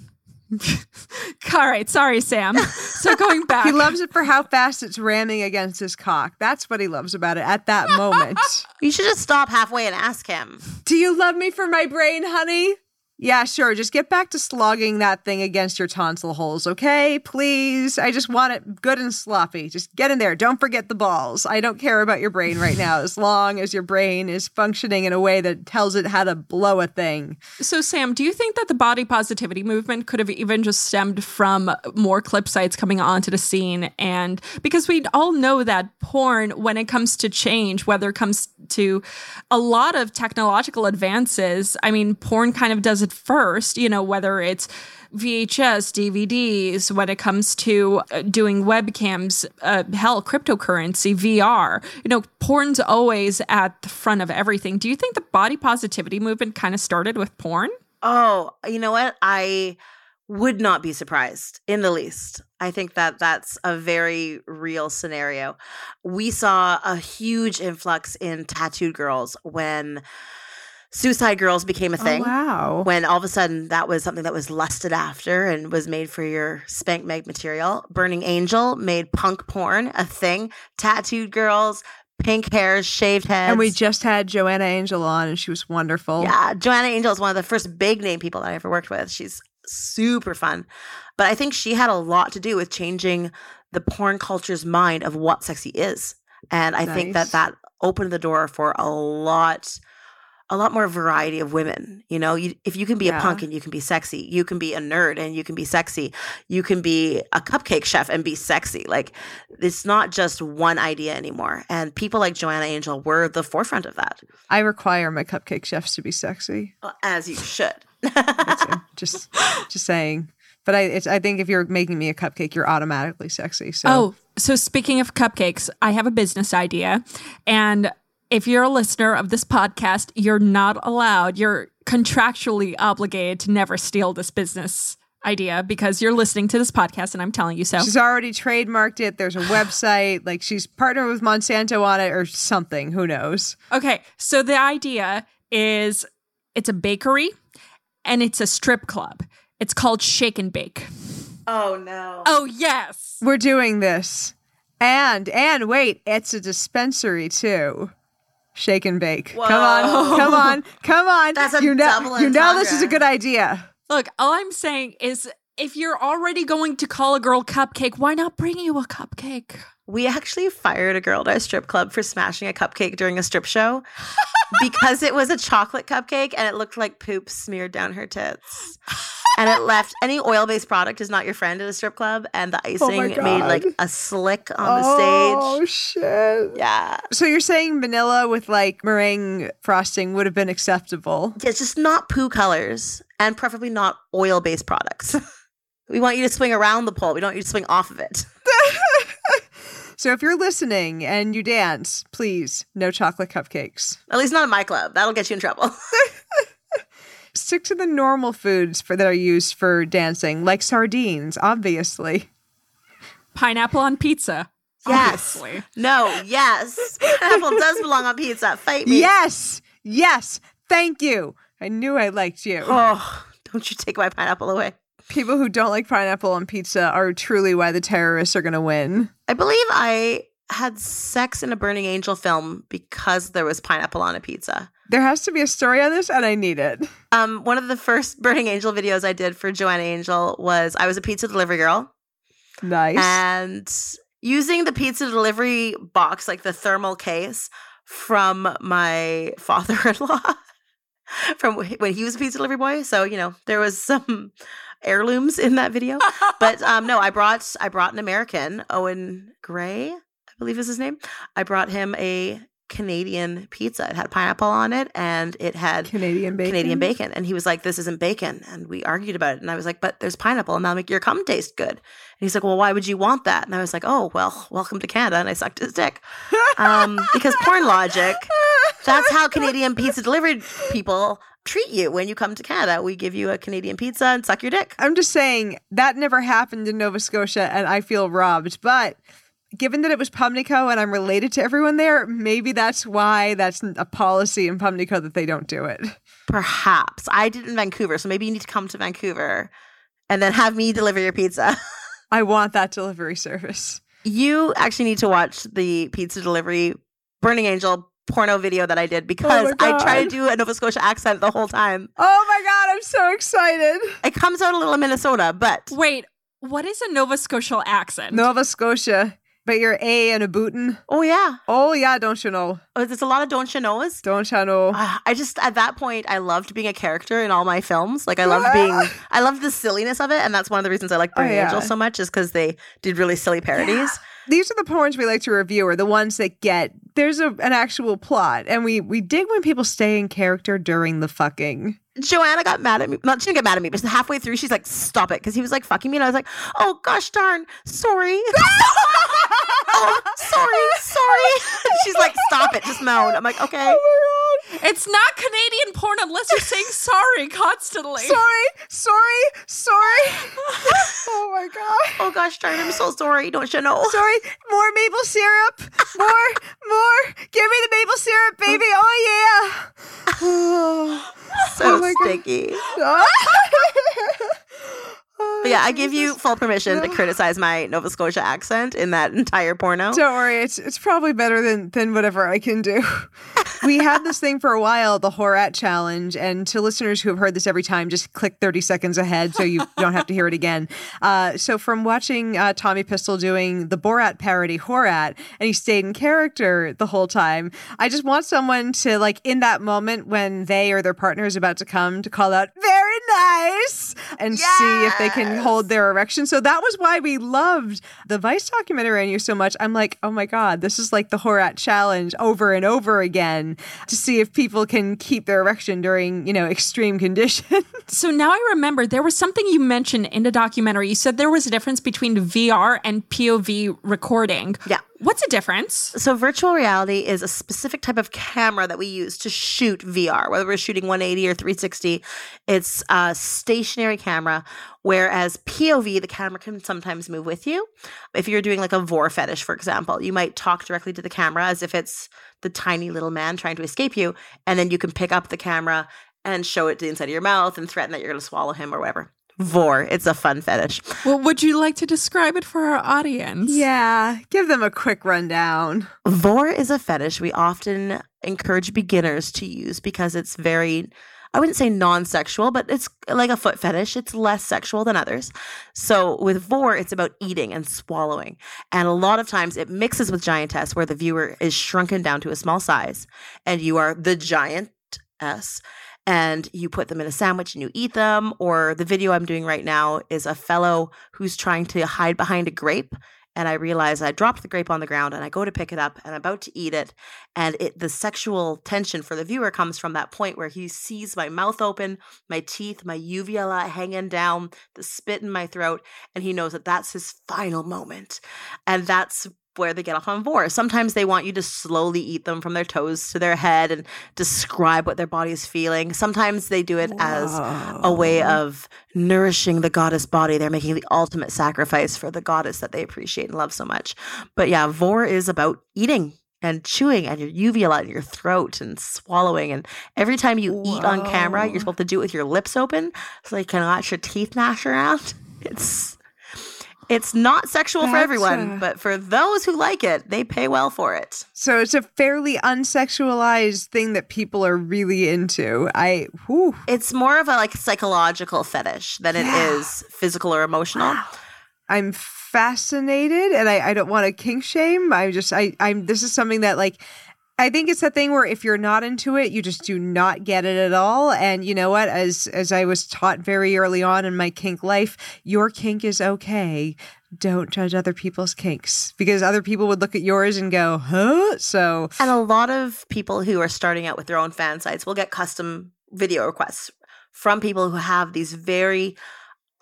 All right. Sorry, Sam. So going back. He loves it for how fast it's ramming against his cock. That's what he loves about it at that moment. You should just stop halfway and ask him. Do you love me for my brain, honey? Yeah, sure. Just get back to slogging that thing against your tonsil holes, okay? Please. I just want it good and sloppy. Just get in there. Don't forget the balls. I don't care about your brain right now, as long as your brain is functioning in a way that tells it how to blow a thing. So, Sam, do you think that the body positivity movement could have even just stemmed from more clip sites coming onto the scene? And because we all know that porn, when it comes to change, whether it comes to a lot of technological advances, I mean, porn kind of does it first, you know, whether it's V H S, D V Ds, when it comes to doing webcams, uh, hell, cryptocurrency, V R. You know, porn's always at the front of everything. Do you think the body positivity movement kind of started with porn? Oh, you know what? I would not be surprised in the least. I think that that's a very real scenario. We saw a huge influx in tattooed girls when Suicide Girls became a thing. Oh, wow. When all of a sudden that was something that was lusted after and was made for your spank mag material. Burning Angel made punk porn a thing. Tattooed girls, pink hairs, shaved heads. And we just had Joanna Angel on and she was wonderful. Yeah, Joanna Angel is one of the first big name people that I ever worked with. She's super fun. But I think she had a lot to do with changing the porn culture's mind of what sexy is. And I nice. think that that opened the door for a lot a lot more variety of women. You know, you, if you can be yeah. a punk and you can be sexy, you can be a nerd and you can be sexy, you can be a cupcake chef and be sexy. Like, it's not just one idea anymore. And people like Joanna Angel were the forefront of that. I require my cupcake chefs to be sexy. Well, as you should. just just saying. But I, it's, I think if you're making me a cupcake, you're automatically sexy. So. Oh, so speaking of cupcakes, I have a business idea. And if you're a listener of this podcast, you're not allowed, you're contractually obligated to never steal this business idea because you're listening to this podcast and I'm telling you so. She's already trademarked it. There's a website. Like, she's partnered with Monsanto on it or something. Who knows? Okay. So the idea is it's a bakery and it's a strip club. It's called Shake and Bake. Oh, no. Oh, yes. We're doing this. And, and wait, it's a dispensary too. Shake and bake. Whoa. Come on, come on, come on. That's a you know, double entendre. You know this is a good idea. Look, all I'm saying is if you're already going to call a girl cupcake, why not bring you a cupcake? We actually fired a girl at our strip club for smashing a cupcake during a strip show because it was a chocolate cupcake and it looked like poop smeared down her tits. And it left, any oil-based product is not your friend at a strip club. And the icing oh made like a slick on the oh, stage. Oh, shit. Yeah. So you're saying vanilla with like meringue frosting would have been acceptable. Yeah, it's just not poo colors and preferably not oil-based products. We want you to swing around the pole. We don't want you to swing off of it. So if you're listening and you dance, please, no chocolate cupcakes. At least not in my club. That'll get you in trouble. Stick to the normal foods for that are used for dancing, like sardines, obviously. Pineapple on pizza. Yes. Obviously. No, yes. Pineapple does belong on pizza. Fight me. Yes. Yes. Thank you. I knew I liked you. Oh, don't you take my pineapple away. People who don't like pineapple on pizza are truly why the terrorists are going to win. I believe I had sex in a Burning Angel film because there was pineapple on a pizza. There has to be a story on this, and I need it. Um, one of the first Burning Angel videos I did for Joanna Angel was I was a pizza delivery girl. Nice. And using the pizza delivery box, like the thermal case from my father-in-law from when he was a pizza delivery boy. So, you know, there was some heirlooms in that video. But um, no, I brought I brought an American, Owen Gray, I believe is his name. I brought him a Canadian pizza. It had pineapple on it and it had Canadian bacon. Canadian bacon. And he was like, this isn't bacon. And we argued about it. And I was like, but there's pineapple and that'll make your cum taste good. And he's like, well, why would you want that? And I was like, oh, well, welcome to Canada. And I sucked his dick. Um, because porn logic, that's how Canadian pizza delivery people treat you when you come to Canada. We give you a Canadian pizza and suck your dick. I'm just saying that never happened in Nova Scotia and I feel robbed. But given that it was Pumnico and I'm related to everyone there, maybe that's why that's a policy in Pumnico that they don't do it. Perhaps. I did in Vancouver, so maybe you need to come to Vancouver and then have me deliver your pizza. I want that delivery service. You actually need to watch the pizza delivery Burning Angel porno video that I did because oh I tried to do a Nova Scotia accent the whole time. Oh my God, I'm so excited. It comes out a little Minnesota, but... Wait, what is a Nova Scotia accent? Nova Scotia... But you're A and a bootin'. Oh, yeah. Oh, yeah, don't you know. Oh, there's a lot of don't you knows. Don't you know. Uh, I just, at that point, I loved being a character in all my films. Like, I loved being, I loved the silliness of it. And that's one of the reasons I like Burning oh, yeah. Angel so much is because they did really silly parodies. Yeah. These are the porns we like to review, or the ones that get, there's a, an actual plot. And we, we dig when people stay in character during the fucking. Joanna got mad at me. Not she didn't get mad at me, but halfway through she's like, "Stop it," because he was like fucking me, and I was like, "Oh gosh darn, sorry." Oh, sorry, sorry. She's like, "Stop it, just moan." I'm like, "Okay." Oh my God. It's not Canadian porn unless you're saying sorry constantly. Sorry, sorry, sorry. Oh my God. Oh gosh darn, I'm so sorry. Don't you know? Sorry, more maple syrup. More, more. Give me the maple syrup, baby. Oh yeah. Oh. So oh sticky. But yeah, I give you full permission to criticize my Nova Scotia accent in that entire porno. Don't worry, it's it's probably better than, than whatever I can do. We had this thing for a while, the Horat Challenge, and to listeners who have heard this every time, just click thirty seconds ahead so you don't have to hear it again. Uh, so from watching uh, Tommy Pistol doing the Borat parody Horat, and he stayed in character the whole time, I just want someone to, like, in that moment when they or their partner is about to come, to call out, "Very nice!" and yes! see if they can hold their erection. So that was why we loved the Vice documentary on you so much. I'm like, oh my God, this is like the Horat Challenge over and over again to see if people can keep their erection during, you know, extreme conditions. So now I remember there was something you mentioned in the documentary. You said there was a difference between V R and P O V recording. Yeah. What's the difference? So virtual reality is a specific type of camera that we use to shoot V R, whether we're shooting one eighty or three sixty. It's a stationary camera, whereas P O V, the camera can sometimes move with you. If you're doing like a vor fetish, for example, you might talk directly to the camera as if it's the tiny little man trying to escape you, and then you can pick up the camera and show it to the inside of your mouth and threaten that you're going to swallow him or whatever. Vor. It's a fun fetish. Well, would you like to describe it for our audience? Yeah, give them a quick rundown. Vor is a fetish we often encourage beginners to use because it's very, I wouldn't say non-sexual, but it's like a foot fetish. It's less sexual than others. So with vor, it's about eating and swallowing. And a lot of times it mixes with giantess, where the viewer is shrunken down to a small size and you are the giantess. And you put them in a sandwich and you eat them. Or the video I'm doing right now is a fellow who's trying to hide behind a grape. And I realize I dropped the grape on the ground and I go to pick it up and I'm about to eat it. And it, the sexual tension for the viewer comes from that point where he sees my mouth open, my teeth, my uvula hanging down, the spit in my throat. And he knows that that's his final moment. And that's where they get off on vor. Sometimes they want you to slowly eat them from their toes to their head and describe what their body is feeling. Sometimes they do it Whoa. as a way of nourishing the goddess body. They're making the ultimate sacrifice for the goddess that they appreciate and love so much. But yeah, vor is about eating and chewing and your uvula and your throat and swallowing. And every time you Whoa. eat on camera, you're supposed to do it with your lips open so you can watch your teeth gnash around. It's It's not sexual That's for everyone, a... but for those who like it, they pay well for it. So it's a fairly unsexualized thing that people are really into. I, whew. It's more of a like psychological fetish than it yeah. is physical or emotional. Wow. I'm fascinated, and I, I don't want to kink shame. I just, I, I'm. This is something that like. I think it's that thing where if you're not into it, you just do not get it at all. And you know what? As as I was taught very early on in my kink life, your kink is okay. Don't judge other people's kinks, because other people would look at yours and go, huh? So, and a lot of people who are starting out with their own fan sites will get custom video requests from people who have these very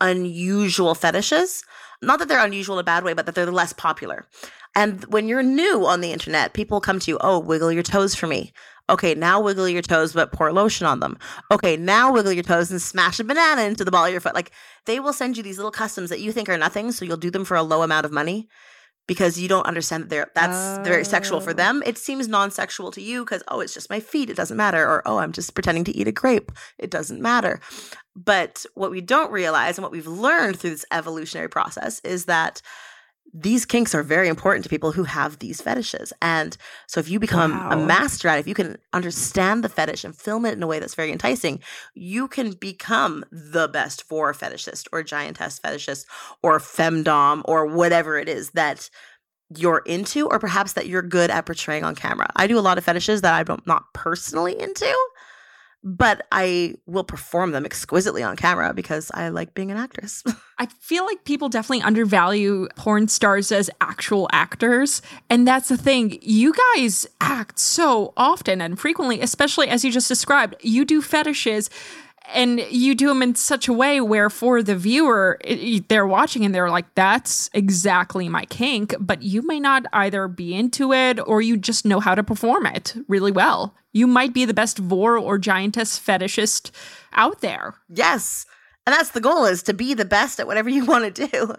unusual fetishes. Not that they're unusual in a bad way, but that they're less popular. And when you're new on the internet, people come to you, oh, wiggle your toes for me. Okay, now wiggle your toes, but pour lotion on them. Okay, now wiggle your toes and smash a banana into the ball of your foot. Like, they will send you these little customs that you think are nothing, so you'll do them for a low amount of money because you don't understand that they're, that's oh. very sexual for them. It seems non-sexual to you because, oh, it's just my feet. It doesn't matter. Or, oh, I'm just pretending to eat a grape. It doesn't matter. But what we don't realize and what we've learned through this evolutionary process is that these kinks are very important to people who have these fetishes. And so if you become wow. a master at it, if you can understand the fetish and film it in a way that's very enticing, you can become the best vor fetishist or giantess fetishist or femdom or whatever it is that you're into, or perhaps that you're good at portraying on camera. I do a lot of fetishes that I'm not personally into, but I will perform them exquisitely on camera because I like being an actress. I feel like people definitely undervalue porn stars as actual actors. And that's the thing. You guys act so often and frequently, especially as you just described. You do fetishes And you do them in such a way where for the viewer, it, they're watching and they're like, that's exactly my kink. But you may not either be into it or you just know how to perform it really well. You might be the best vor or giantess fetishist out there. Yes. And that's the goal, is to be the best at whatever you want to do.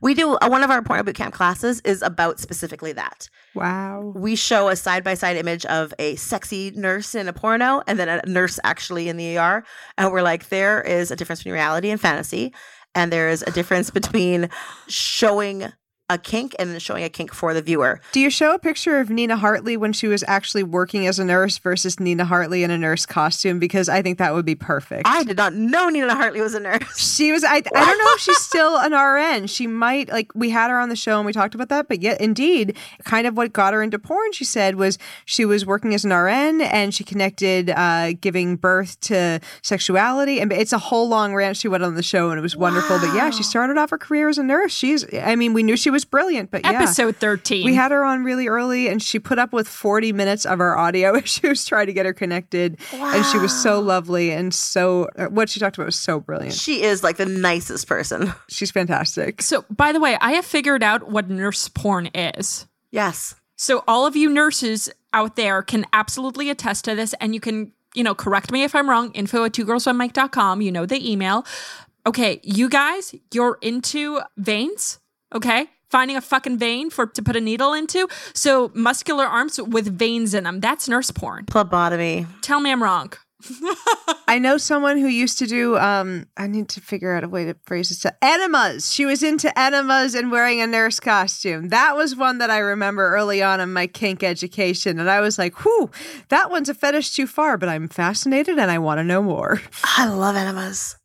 We do, uh, one of our Porno Bootcamp classes is about specifically that. Wow. We show a side-by-side image of a sexy nurse in a porno and then a nurse actually in the E R. And we're like, there is a difference between reality and fantasy. And there is a difference between showing a kink and then showing a kink for the viewer. Do you show a picture of Nina Hartley when she was actually working as a nurse versus Nina Hartley in a nurse costume? Because I think that would be perfect. I did not know Nina Hartley was a nurse. She was, I, I don't know if she's still an R N. She might, like, we had her on the show and we talked about that, but yet indeed, kind of what got her into porn, she said, was she was working as an R N and she connected uh, giving birth to sexuality. And it's a whole long rant she went on the show and it was wonderful. Wow. But yeah, she started off her career as a nurse. She's, I mean, we knew she was was brilliant, but yeah. Episode thirteen. We had her on really early and she put up with forty minutes of our audio issues trying to get her connected. Wow. And she was so lovely and so, what she talked about was so brilliant. She is like the nicest person. She's fantastic. So by the way, I have figured out what nurse porn is. Yes. So all of you nurses out there can absolutely attest to this, and you can, you know, correct me if I'm wrong, info at two girls one mike dot com, you know the email. Okay, you guys, you're into veins, okay? Finding a fucking vein for to put a needle into. So muscular arms with veins in them. That's nurse porn. Phlebotomy. Tell me I'm wrong. I know someone who used to do, um, I need to figure out a way to phrase this. Enemas. She was into enemas and wearing a nurse costume. That was one that I remember early on in my kink education. And I was like, whew, that one's a fetish too far, but I'm fascinated and I want to know more. I love enemas.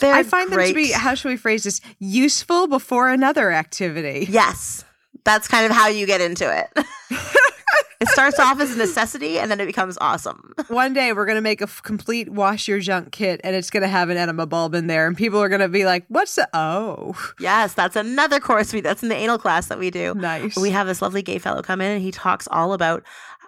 They're I find great. them to be, how should we phrase this, useful before another activity. Yes. That's kind of how you get into it. It starts off as a necessity and then it becomes awesome. One day we're going to make a f- complete wash your junk kit and it's going to have an enema bulb in there and people are going to be like, what's the, oh. Yes, that's another course. We That's in the anal class that we do. Nice. We have this lovely gay fellow come in and he talks all about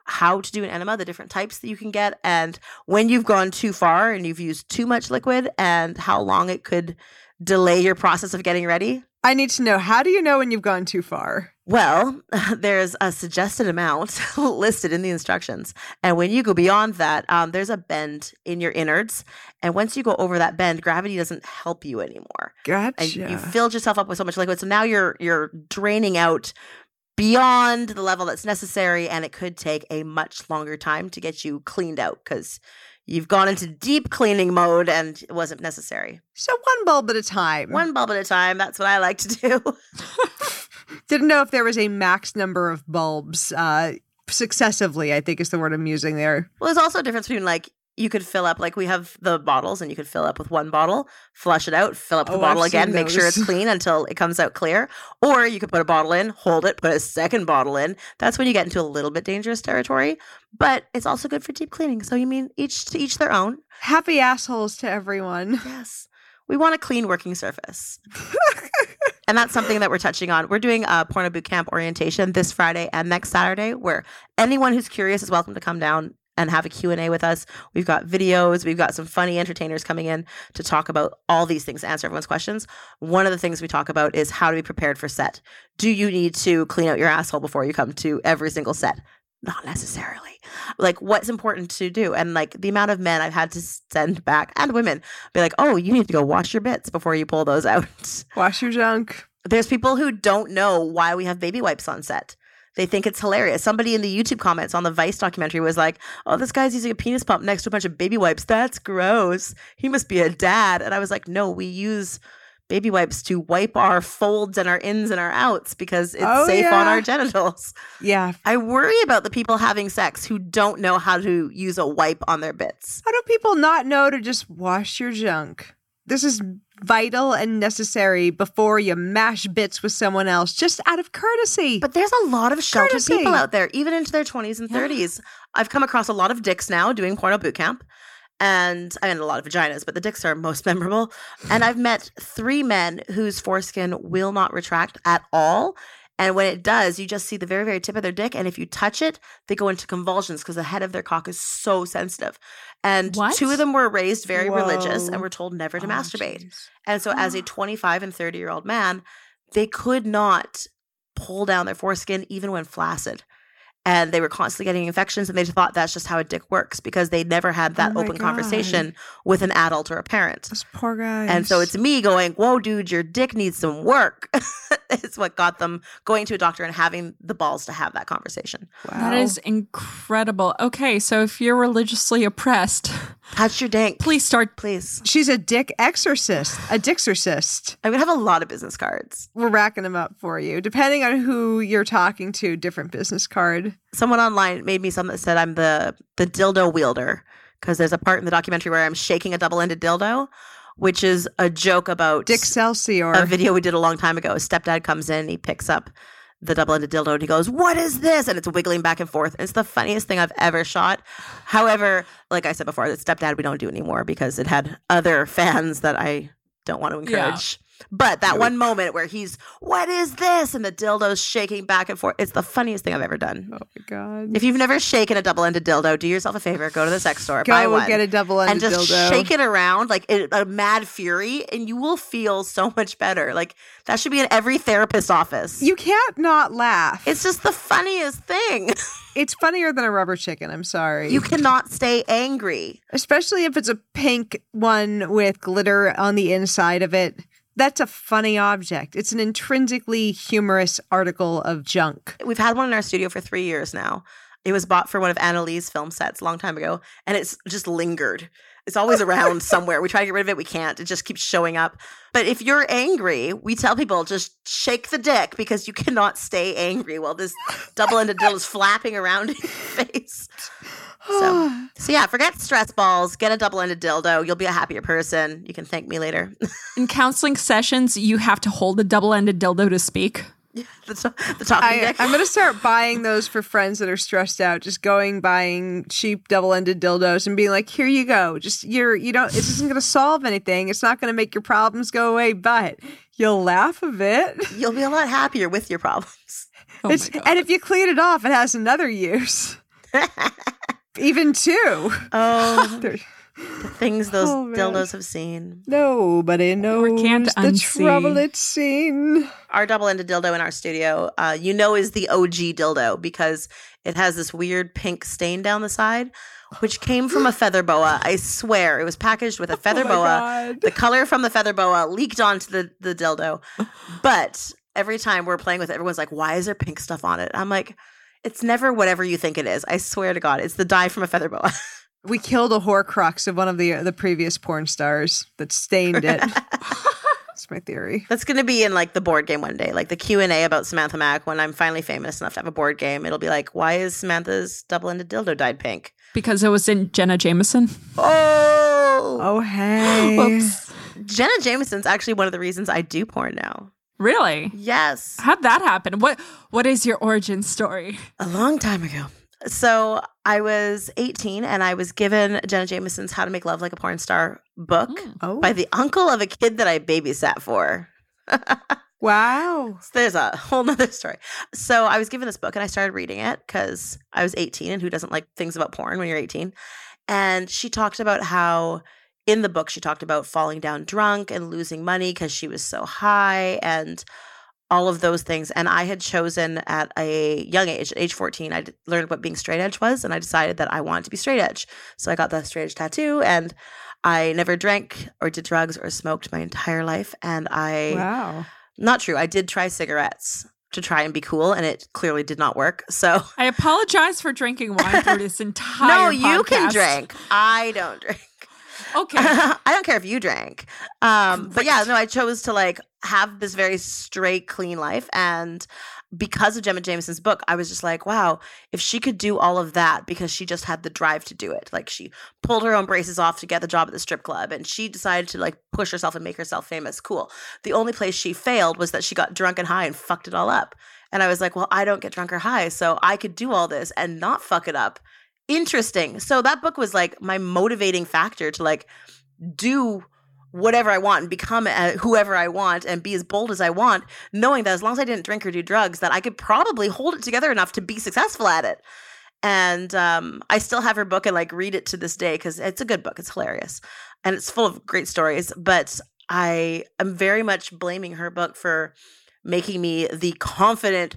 how to do an enema, the different types that you can get, and when you've gone too far and you've used too much liquid and how long it could delay your process of getting ready. I need to know, how do you know when you've gone too far? Well, there's a suggested amount listed in the instructions. And when you go beyond that, um, there's a bend in your innards. And once you go over that bend, gravity doesn't help you anymore. Gotcha. And you filled yourself up with so much liquid. So now you're you're draining out beyond the level that's necessary, and it could take a much longer time to get you cleaned out because you've gone into deep cleaning mode and it wasn't necessary. So one bulb at a time. One bulb at a time. That's what I like to do. Didn't know if there was a max number of bulbs uh, successively, I think is the word I'm using there. Well, there's also a difference between, like, you could fill up, like we have the bottles and you could fill up with one bottle, flush it out, fill up the oh, bottle again, make those. Sure it's clean until it comes out clear. Or you could put a bottle in, hold it, put a second bottle in. That's when you get into a little bit dangerous territory, but it's also good for deep cleaning. So you mean each to each their own. Happy assholes to everyone. Yes. We want a clean working surface. And that's something that we're touching on. We're doing a Porno Bootcamp orientation this Friday and next Saturday, where anyone who's curious is welcome to come down and have a Q and A with us. We've got videos. We've got some funny entertainers coming in to talk about all these things, answer everyone's questions. One of the things we talk about is how to be prepared for set. Do you need to clean out your asshole before you come to every single set? Not necessarily. Like, what's important to do? And, like, the amount of men I've had to send back, and women, be like, oh, you need to go wash your bits before you pull those out. Wash your junk. There's people who don't know why we have baby wipes on set. They think it's hilarious. Somebody in the YouTube comments on the Vice documentary was like, oh, this guy's using a penis pump next to a bunch of baby wipes. That's gross. He must be a dad. And I was like, no, we use baby wipes to wipe our folds and our ins and our outs because it's oh, safe yeah. on our genitals. Yeah. I worry about the people having sex who don't know how to use a wipe on their bits. How do people not know to just wash your junk? This is vital and necessary before you mash bits with someone else, just out of courtesy. But there's a lot of sheltered courtesy. people out there, even into their twenties and yeah. thirties. I've come across a lot of dicks now doing Porno Bootcamp, and I mean a lot of vaginas, but the dicks are most memorable. And I've met three men whose foreskin will not retract at all. And when it does, you just see the very, very tip of their dick. And if you touch it, they go into convulsions because the head of their cock is so sensitive. And what? Two of them were raised very Whoa. religious and were told never to oh, masturbate. Geez. And so oh. as a twenty-five and thirty-year-old man, they could not pull down their foreskin even when flaccid. And they were constantly getting infections, and they thought that's just how a dick works because they never had that oh open God. conversation with an adult or a parent. Those poor guys. And so it's me going, whoa, dude, your dick needs some work. It's what got them going to a doctor and having the balls to have that conversation. Wow. That is incredible. Okay, so if you're religiously oppressed, touch your dick. Please start, please. She's a dick exorcist, a dicksorcist. I'm going to have a lot of business cards. We're racking them up for you. Depending on who you're talking to, different business card. Someone online made me some that said I'm the, the dildo wielder because there's a part in the documentary where I'm shaking a double-ended dildo, which is a joke about Dickcelsior, a video we did a long time ago. His stepdad comes in, he picks up the double-ended dildo, and he goes, what is this? And it's wiggling back and forth. It's the funniest thing I've ever shot. However, like I said before, the stepdad we don't do anymore because it had other fans that I don't want to encourage. Yeah. But that one moment where he's, what is this? And the dildo's shaking back and forth. It's the funniest thing I've ever done. Oh, my God. If you've never shaken a double-ended dildo, do yourself a favor. Go to the sex store. Go buy one. Go get a double-ended dildo. And just dildo. shake it around like in a mad fury, and you will feel so much better. Like, that should be in every therapist's office. You can't not laugh. It's just the funniest thing. It's funnier than a rubber chicken. I'm sorry. You cannot stay angry. Especially if it's a pink one with glitter on the inside of it. That's a funny object. It's an intrinsically humorous article of junk. We've had one in our studio for three years now. It was bought for one of Anna Lee's film sets a long time ago, and it's just lingered. It's always around somewhere. We try to get rid of it. We can't. It just keeps showing up. But if you're angry, we tell people just shake the dick because you cannot stay angry while this double-ended dildo is flapping around in your face. So, so yeah, forget stress balls. Get a double-ended dildo. You'll be a happier person. You can thank me later. In counseling sessions, you have to hold a double-ended dildo to speak. Yeah, the, to- the top. I, I'm going to start buying those for friends that are stressed out. Just going buying cheap double-ended dildos and being like, "Here you go. Just you're you don't. This isn't going to solve anything. It's not going to make your problems go away, but you'll laugh a bit. You'll be a lot happier with your problems. Oh it's, and if you clean it off, it has another use." Even two. Oh, the things those oh, dildos have seen. Nobody knows can't the unsee. trouble it's seen. Our double-ended dildo in our studio, uh, you know, is the O G dildo because it has this weird pink stain down the side, which came from a feather boa. I swear it was packaged with a feather oh boa. The color from the feather boa leaked onto the, the dildo. But every time we're playing with it, everyone's like, why is there pink stuff on it? I'm like... It's never whatever you think it is. I swear to God. It's the dye from a feather boa. We killed a horcrux of one of the the previous porn stars that stained it. That's my theory. That's going to be in like the board game one day, like the Q and A about Samantha Mack. When I'm finally famous enough to have a board game, it'll be like, why is Samantha's double-ended dildo dyed pink? Because it was in Jenna Jameson. Oh! Oh, hey. Whoops. Jenna Jameson's actually one of the reasons I do porn now. Really? Yes. How'd that happen? What What is your origin story? A long time ago. So I was eighteen and I was given Jenna Jameson's How to Make Love Like a Porn Star book mm. oh. by the uncle of a kid that I babysat for. Wow. So there's a whole nother story. So I was given this book and I started reading it because I was eighteen and who doesn't like things about porn when you're eighteen? And she talked about how... In the book, she talked about falling down drunk and losing money because she was so high and all of those things. And I had chosen at a young age, at age fourteen, I learned what being straight edge was. And I decided that I wanted to be straight edge. So I got the straight edge tattoo and I never drank or did drugs or smoked my entire life. And I, wow, not true. I did try cigarettes to try and be cool, and it clearly did not work. So I apologize for drinking wine through this entire No, you podcast. Can drink. I don't drink. Okay. I don't care if you drank. Um, but yeah, no, I chose to like have this very straight, clean life. And because of Jenna Jameson's book, I was just like, wow, if she could do all of that because she just had the drive to do it. Like she pulled her own braces off to get the job at the strip club and she decided to like push herself and make herself famous. Cool. The only place she failed was that she got drunk and high and fucked it all up. And I was like, well, I don't get drunk or high, so I could do all this and not fuck it up. Interesting. So that book was like my motivating factor to like do whatever I want and become a, whoever I want and be as bold as I want, knowing that as long as I didn't drink or do drugs, that I could probably hold it together enough to be successful at it. And um, I still have her book and like read it to this day because it's a good book. It's hilarious. And it's full of great stories. But I am very much blaming her book for making me the confident,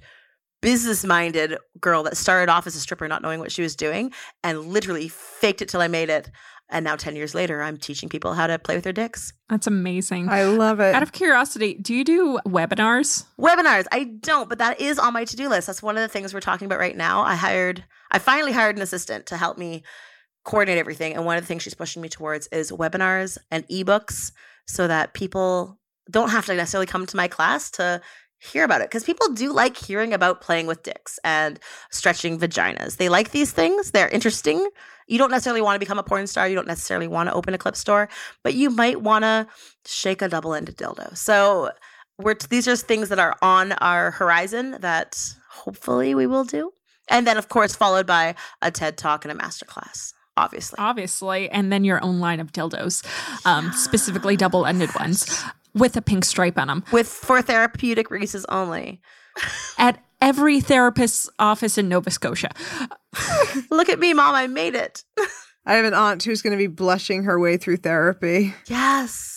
business-minded girl that started off as a stripper not knowing what she was doing and literally faked it till I made it. And now ten years later, I'm teaching people how to play with their dicks. That's amazing. I love it. Out of curiosity, do you do webinars? Webinars. I don't, but that is on my to-do list. That's one of the things we're talking about right now. I hired, I finally hired an assistant to help me coordinate everything. And one of the things she's pushing me towards is webinars and ebooks so that people don't have to necessarily come to my class to hear about it. Because people do like hearing about playing with dicks and stretching vaginas. They like these things. They're interesting. You don't necessarily want to become a porn star. You don't necessarily want to open a clip store, but you might want to shake a double-ended dildo. So we're t- these are things that are on our horizon that hopefully we will do. And then, of course, followed by a TED Talk and a masterclass. Obviously. Obviously. And then your own line of dildos, um, yeah. specifically double-ended ones with a pink stripe on them. With for therapeutic reasons only. At every therapist's office in Nova Scotia. Look at me, Mom. I made it. I have an aunt who's going to be blushing her way through therapy. Yes.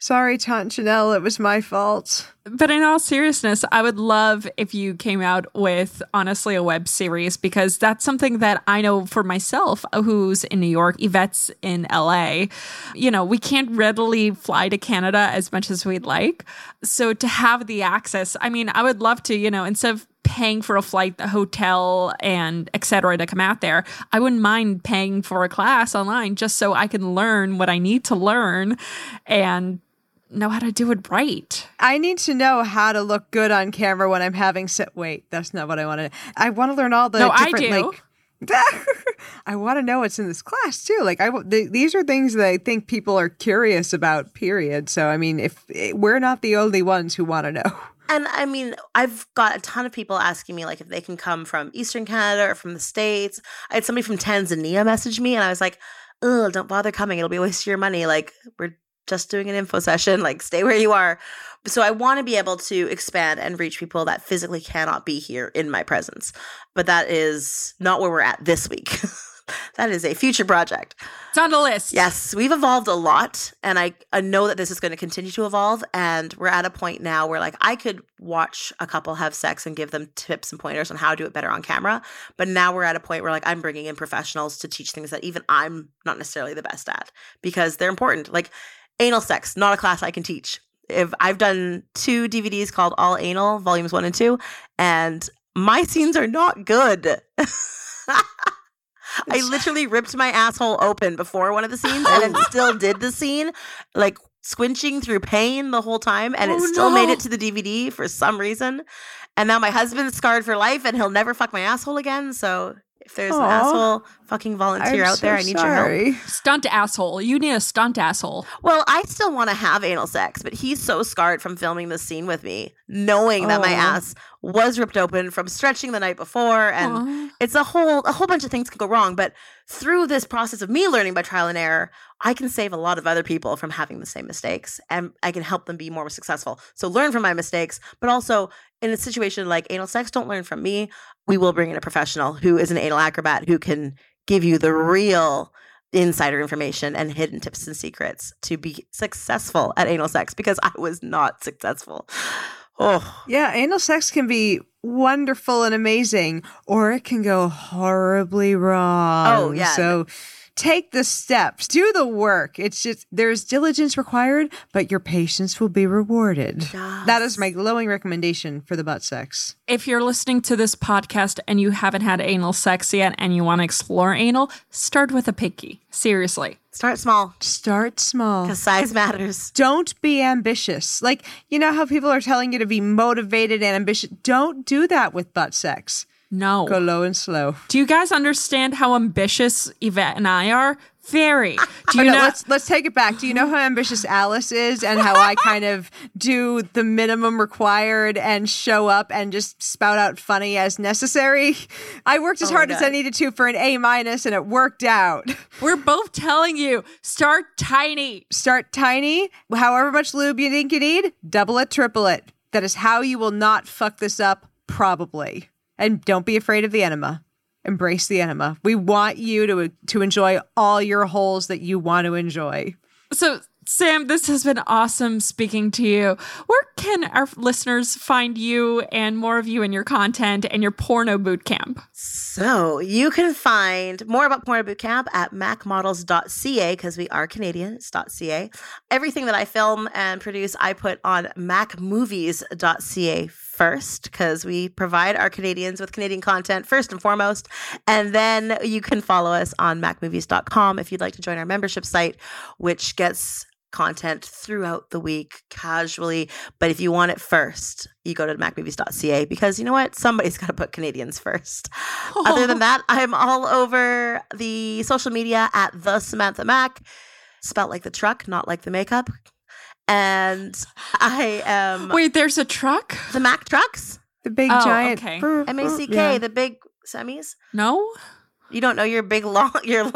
Sorry, Tante Chanel, it was my fault. But in all seriousness, I would love if you came out with, honestly, a web series, because that's something that I know for myself, who's in New York, Yvette's in L A. You know, we can't readily fly to Canada as much as we'd like. So to have the access, I mean, I would love to, you know, instead of paying for a flight, the hotel, and et cetera, to come out there, I wouldn't mind paying for a class online just so I can learn what I need to learn and know how to do it right. I need to know how to look good on camera when I'm having se- wait, that's not what I want to I want to learn all the no, different I do. like I want to know what's in this class too. Like I th- these are things that I think people are curious about, period. So I mean, if we're not the only ones who want to know. And I mean, I've got a ton of people asking me like if they can come from Eastern Canada or from the States. I had somebody from Tanzania message me and I was like, "Oh, don't bother coming. It'll be a waste of your money. Like we're just doing an info session, like stay where you are." So I want to be able to expand and reach people that physically cannot be here in my presence. But that is not where we're at this week. That is a future project. It's on the list. Yes, we've evolved a lot. And I, I know that this is going to continue to evolve. And we're at a point now where like I could watch a couple have sex and give them tips and pointers on how to do it better on camera. But now we're at a point where like I'm bringing in professionals to teach things that even I'm not necessarily the best at because they're important. Like anal sex, not a class I can teach. If I've done two D V Ds called All Anal, Volumes One and Two, and my scenes are not good. I literally ripped my asshole open before one of the scenes and then still did the scene, like squinching through pain the whole time, and oh, it still no. made it to the D V D for some reason. And now my husband's scarred for life and he'll never fuck my asshole again, so... If there's Aww. An asshole fucking volunteer I'm out so there, I need sorry. Your help. Stunt asshole. You need a stunt asshole. Well, I still want to have anal sex, but he's so scarred from filming this scene with me, knowing Aww. That my ass was ripped open from stretching the night before. And Aww. It's a whole a whole bunch of things can go wrong. But through this process of me learning by trial and error, I can save a lot of other people from having the same mistakes, and I can help them be more successful. So learn from my mistakes, but also in a situation like anal sex, don't learn from me. We will bring in a professional who is an anal acrobat who can give you the real insider information and hidden tips and secrets to be successful at anal sex, because I was not successful. Oh, yeah. Anal sex can be wonderful and amazing, or it can go horribly wrong. Oh, yeah. So take the steps, do the work. It's just, there's diligence required, but your patience will be rewarded. Yes. That is my glowing recommendation for the butt sex. If you're listening to this podcast and you haven't had anal sex yet and you want to explore anal, start with a pinky. Seriously. Start small. Start small. Because size matters. Don't be ambitious. Like, you know how people are telling you to be motivated and ambitious? Don't do that with butt sex. No. Go low and slow. Do you guys understand how ambitious Yvette and I are? Very. Do you no, know? Let's let's take it back. Do you know how ambitious Alice is, and how I kind of do the minimum required and show up and just spout out funny as necessary? I worked as oh hard as I needed to for an A minus, and it worked out. We're both telling you, start tiny. Start tiny. However much lube you think you need, double it, triple it. That is how you will not fuck this up, probably. And don't be afraid of the enema. Embrace the enema. We want you to to enjoy all your holes that you want to enjoy. So, Sam, this has been awesome speaking to you. Where can our listeners find you and more of you and your content and your porno bootcamp? So you can find more about porno bootcamp at mack models dot c a, because we are Canadian. It's .ca. Everything that I film and produce, I put on mack movies dot c a first, because we provide our Canadians with Canadian content first and foremost. And then you can follow us on mack movies dot com if you'd like to join our membership site, which gets content throughout the week casually. But if you want it first, you go to mack movies dot c a, because you know what? Somebody's got to put Canadians first. Oh. Other than that, I'm all over the social media at the Samantha Mack, spelled like the truck, not like the makeup. And I am... Wait, there's a truck? The Mack trucks? The big oh, giant... Okay. Brr, brr, M A C K, yeah. The big semis? No. You don't know your big long... Your...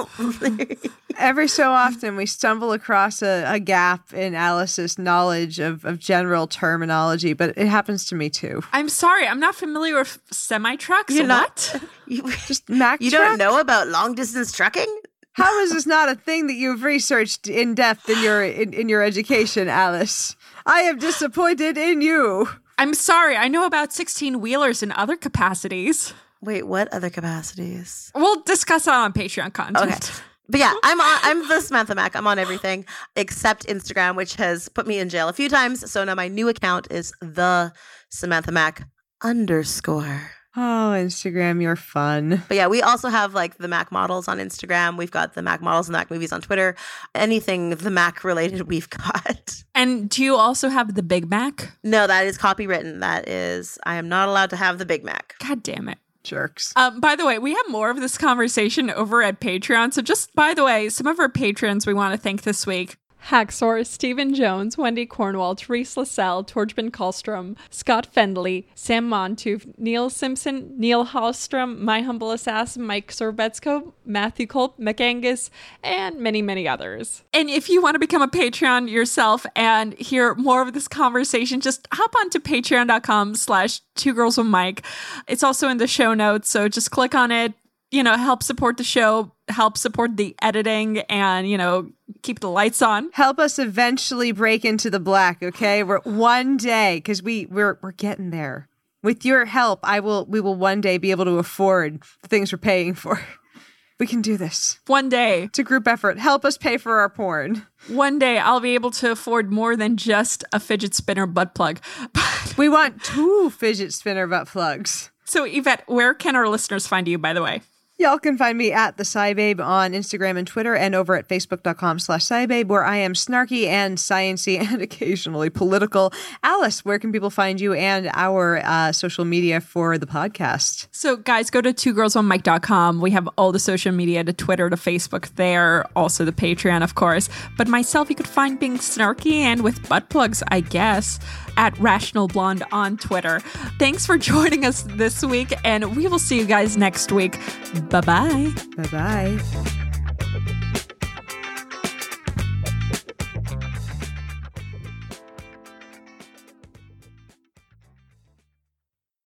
Every so often we stumble across a, a gap in Alice's knowledge of, of general terminology, but it happens to me too. I'm sorry, I'm not familiar with semi-trucks. You're what? Not? You, Just Mack you truck? Don't know about long-distance trucking? How is this not a thing that you've researched in depth in your in, in your education, Alice? I am disappointed in you. I'm sorry. I know about sixteen-wheelers in other capacities. Wait, what other capacities? We'll discuss that on Patreon content. Okay. But yeah, I'm on, I'm the Samantha Mack. I'm on everything except Instagram, which has put me in jail a few times. So now my new account is the Samantha Mack underscore. Oh, Instagram, you're fun. But yeah, we also have like the Mack Models on Instagram. We've got the Mack Models and Mack Movies on Twitter. Anything the Mack related, we've got. And do you also have the Big Mac? No, that is copywritten. That is, I am not allowed to have the Big Mac. God damn it. Jerks. Um, by the way, we have more of this conversation over at Patreon. So just, by the way, some of our patrons we want to thank this week. Haxor, Stephen Jones, Wendy Cornwall, Therese LaSalle, Torjben Kallstrom, Scott Fendley, Sam Montooth, Neil Simpson, Neil Hallstrom, My Humble Assassin, Mike Sorbetsko, Matthew Culp, McAngus, and many, many others. And if you want to become a Patreon yourself and hear more of this conversation, just hop on to patreon.com slash two girls with Mike. It's also in the show notes, so just click on it. You know, help support the show, help support the editing, and, you know, keep the lights on. Help us eventually break into the black, okay? We're one day, because we, we're we're getting there. With your help, I will we will one day be able to afford the things we're paying for. We can do this. One day. It's a group effort. Help us pay for our porn. One day I'll be able to afford more than just a fidget spinner butt plug. We want two fidget spinner butt plugs. So, Yvette, where can our listeners find you, by the way? Y'all can find me at the SciBabe on Instagram and Twitter, and over at facebook.com slash SciBabe, where I am snarky and sciency and occasionally political. Alice, where can people find you and our uh, social media for the podcast? So guys, go to two girls one mike dot com. We have all the social media, to Twitter, to Facebook there, also the Patreon, of course. But myself, you could find being snarky and with butt plugs, I guess, at Rational Blonde on Twitter. Thanks for joining us this week, and we will see you guys next week. Bye-bye. Bye-bye.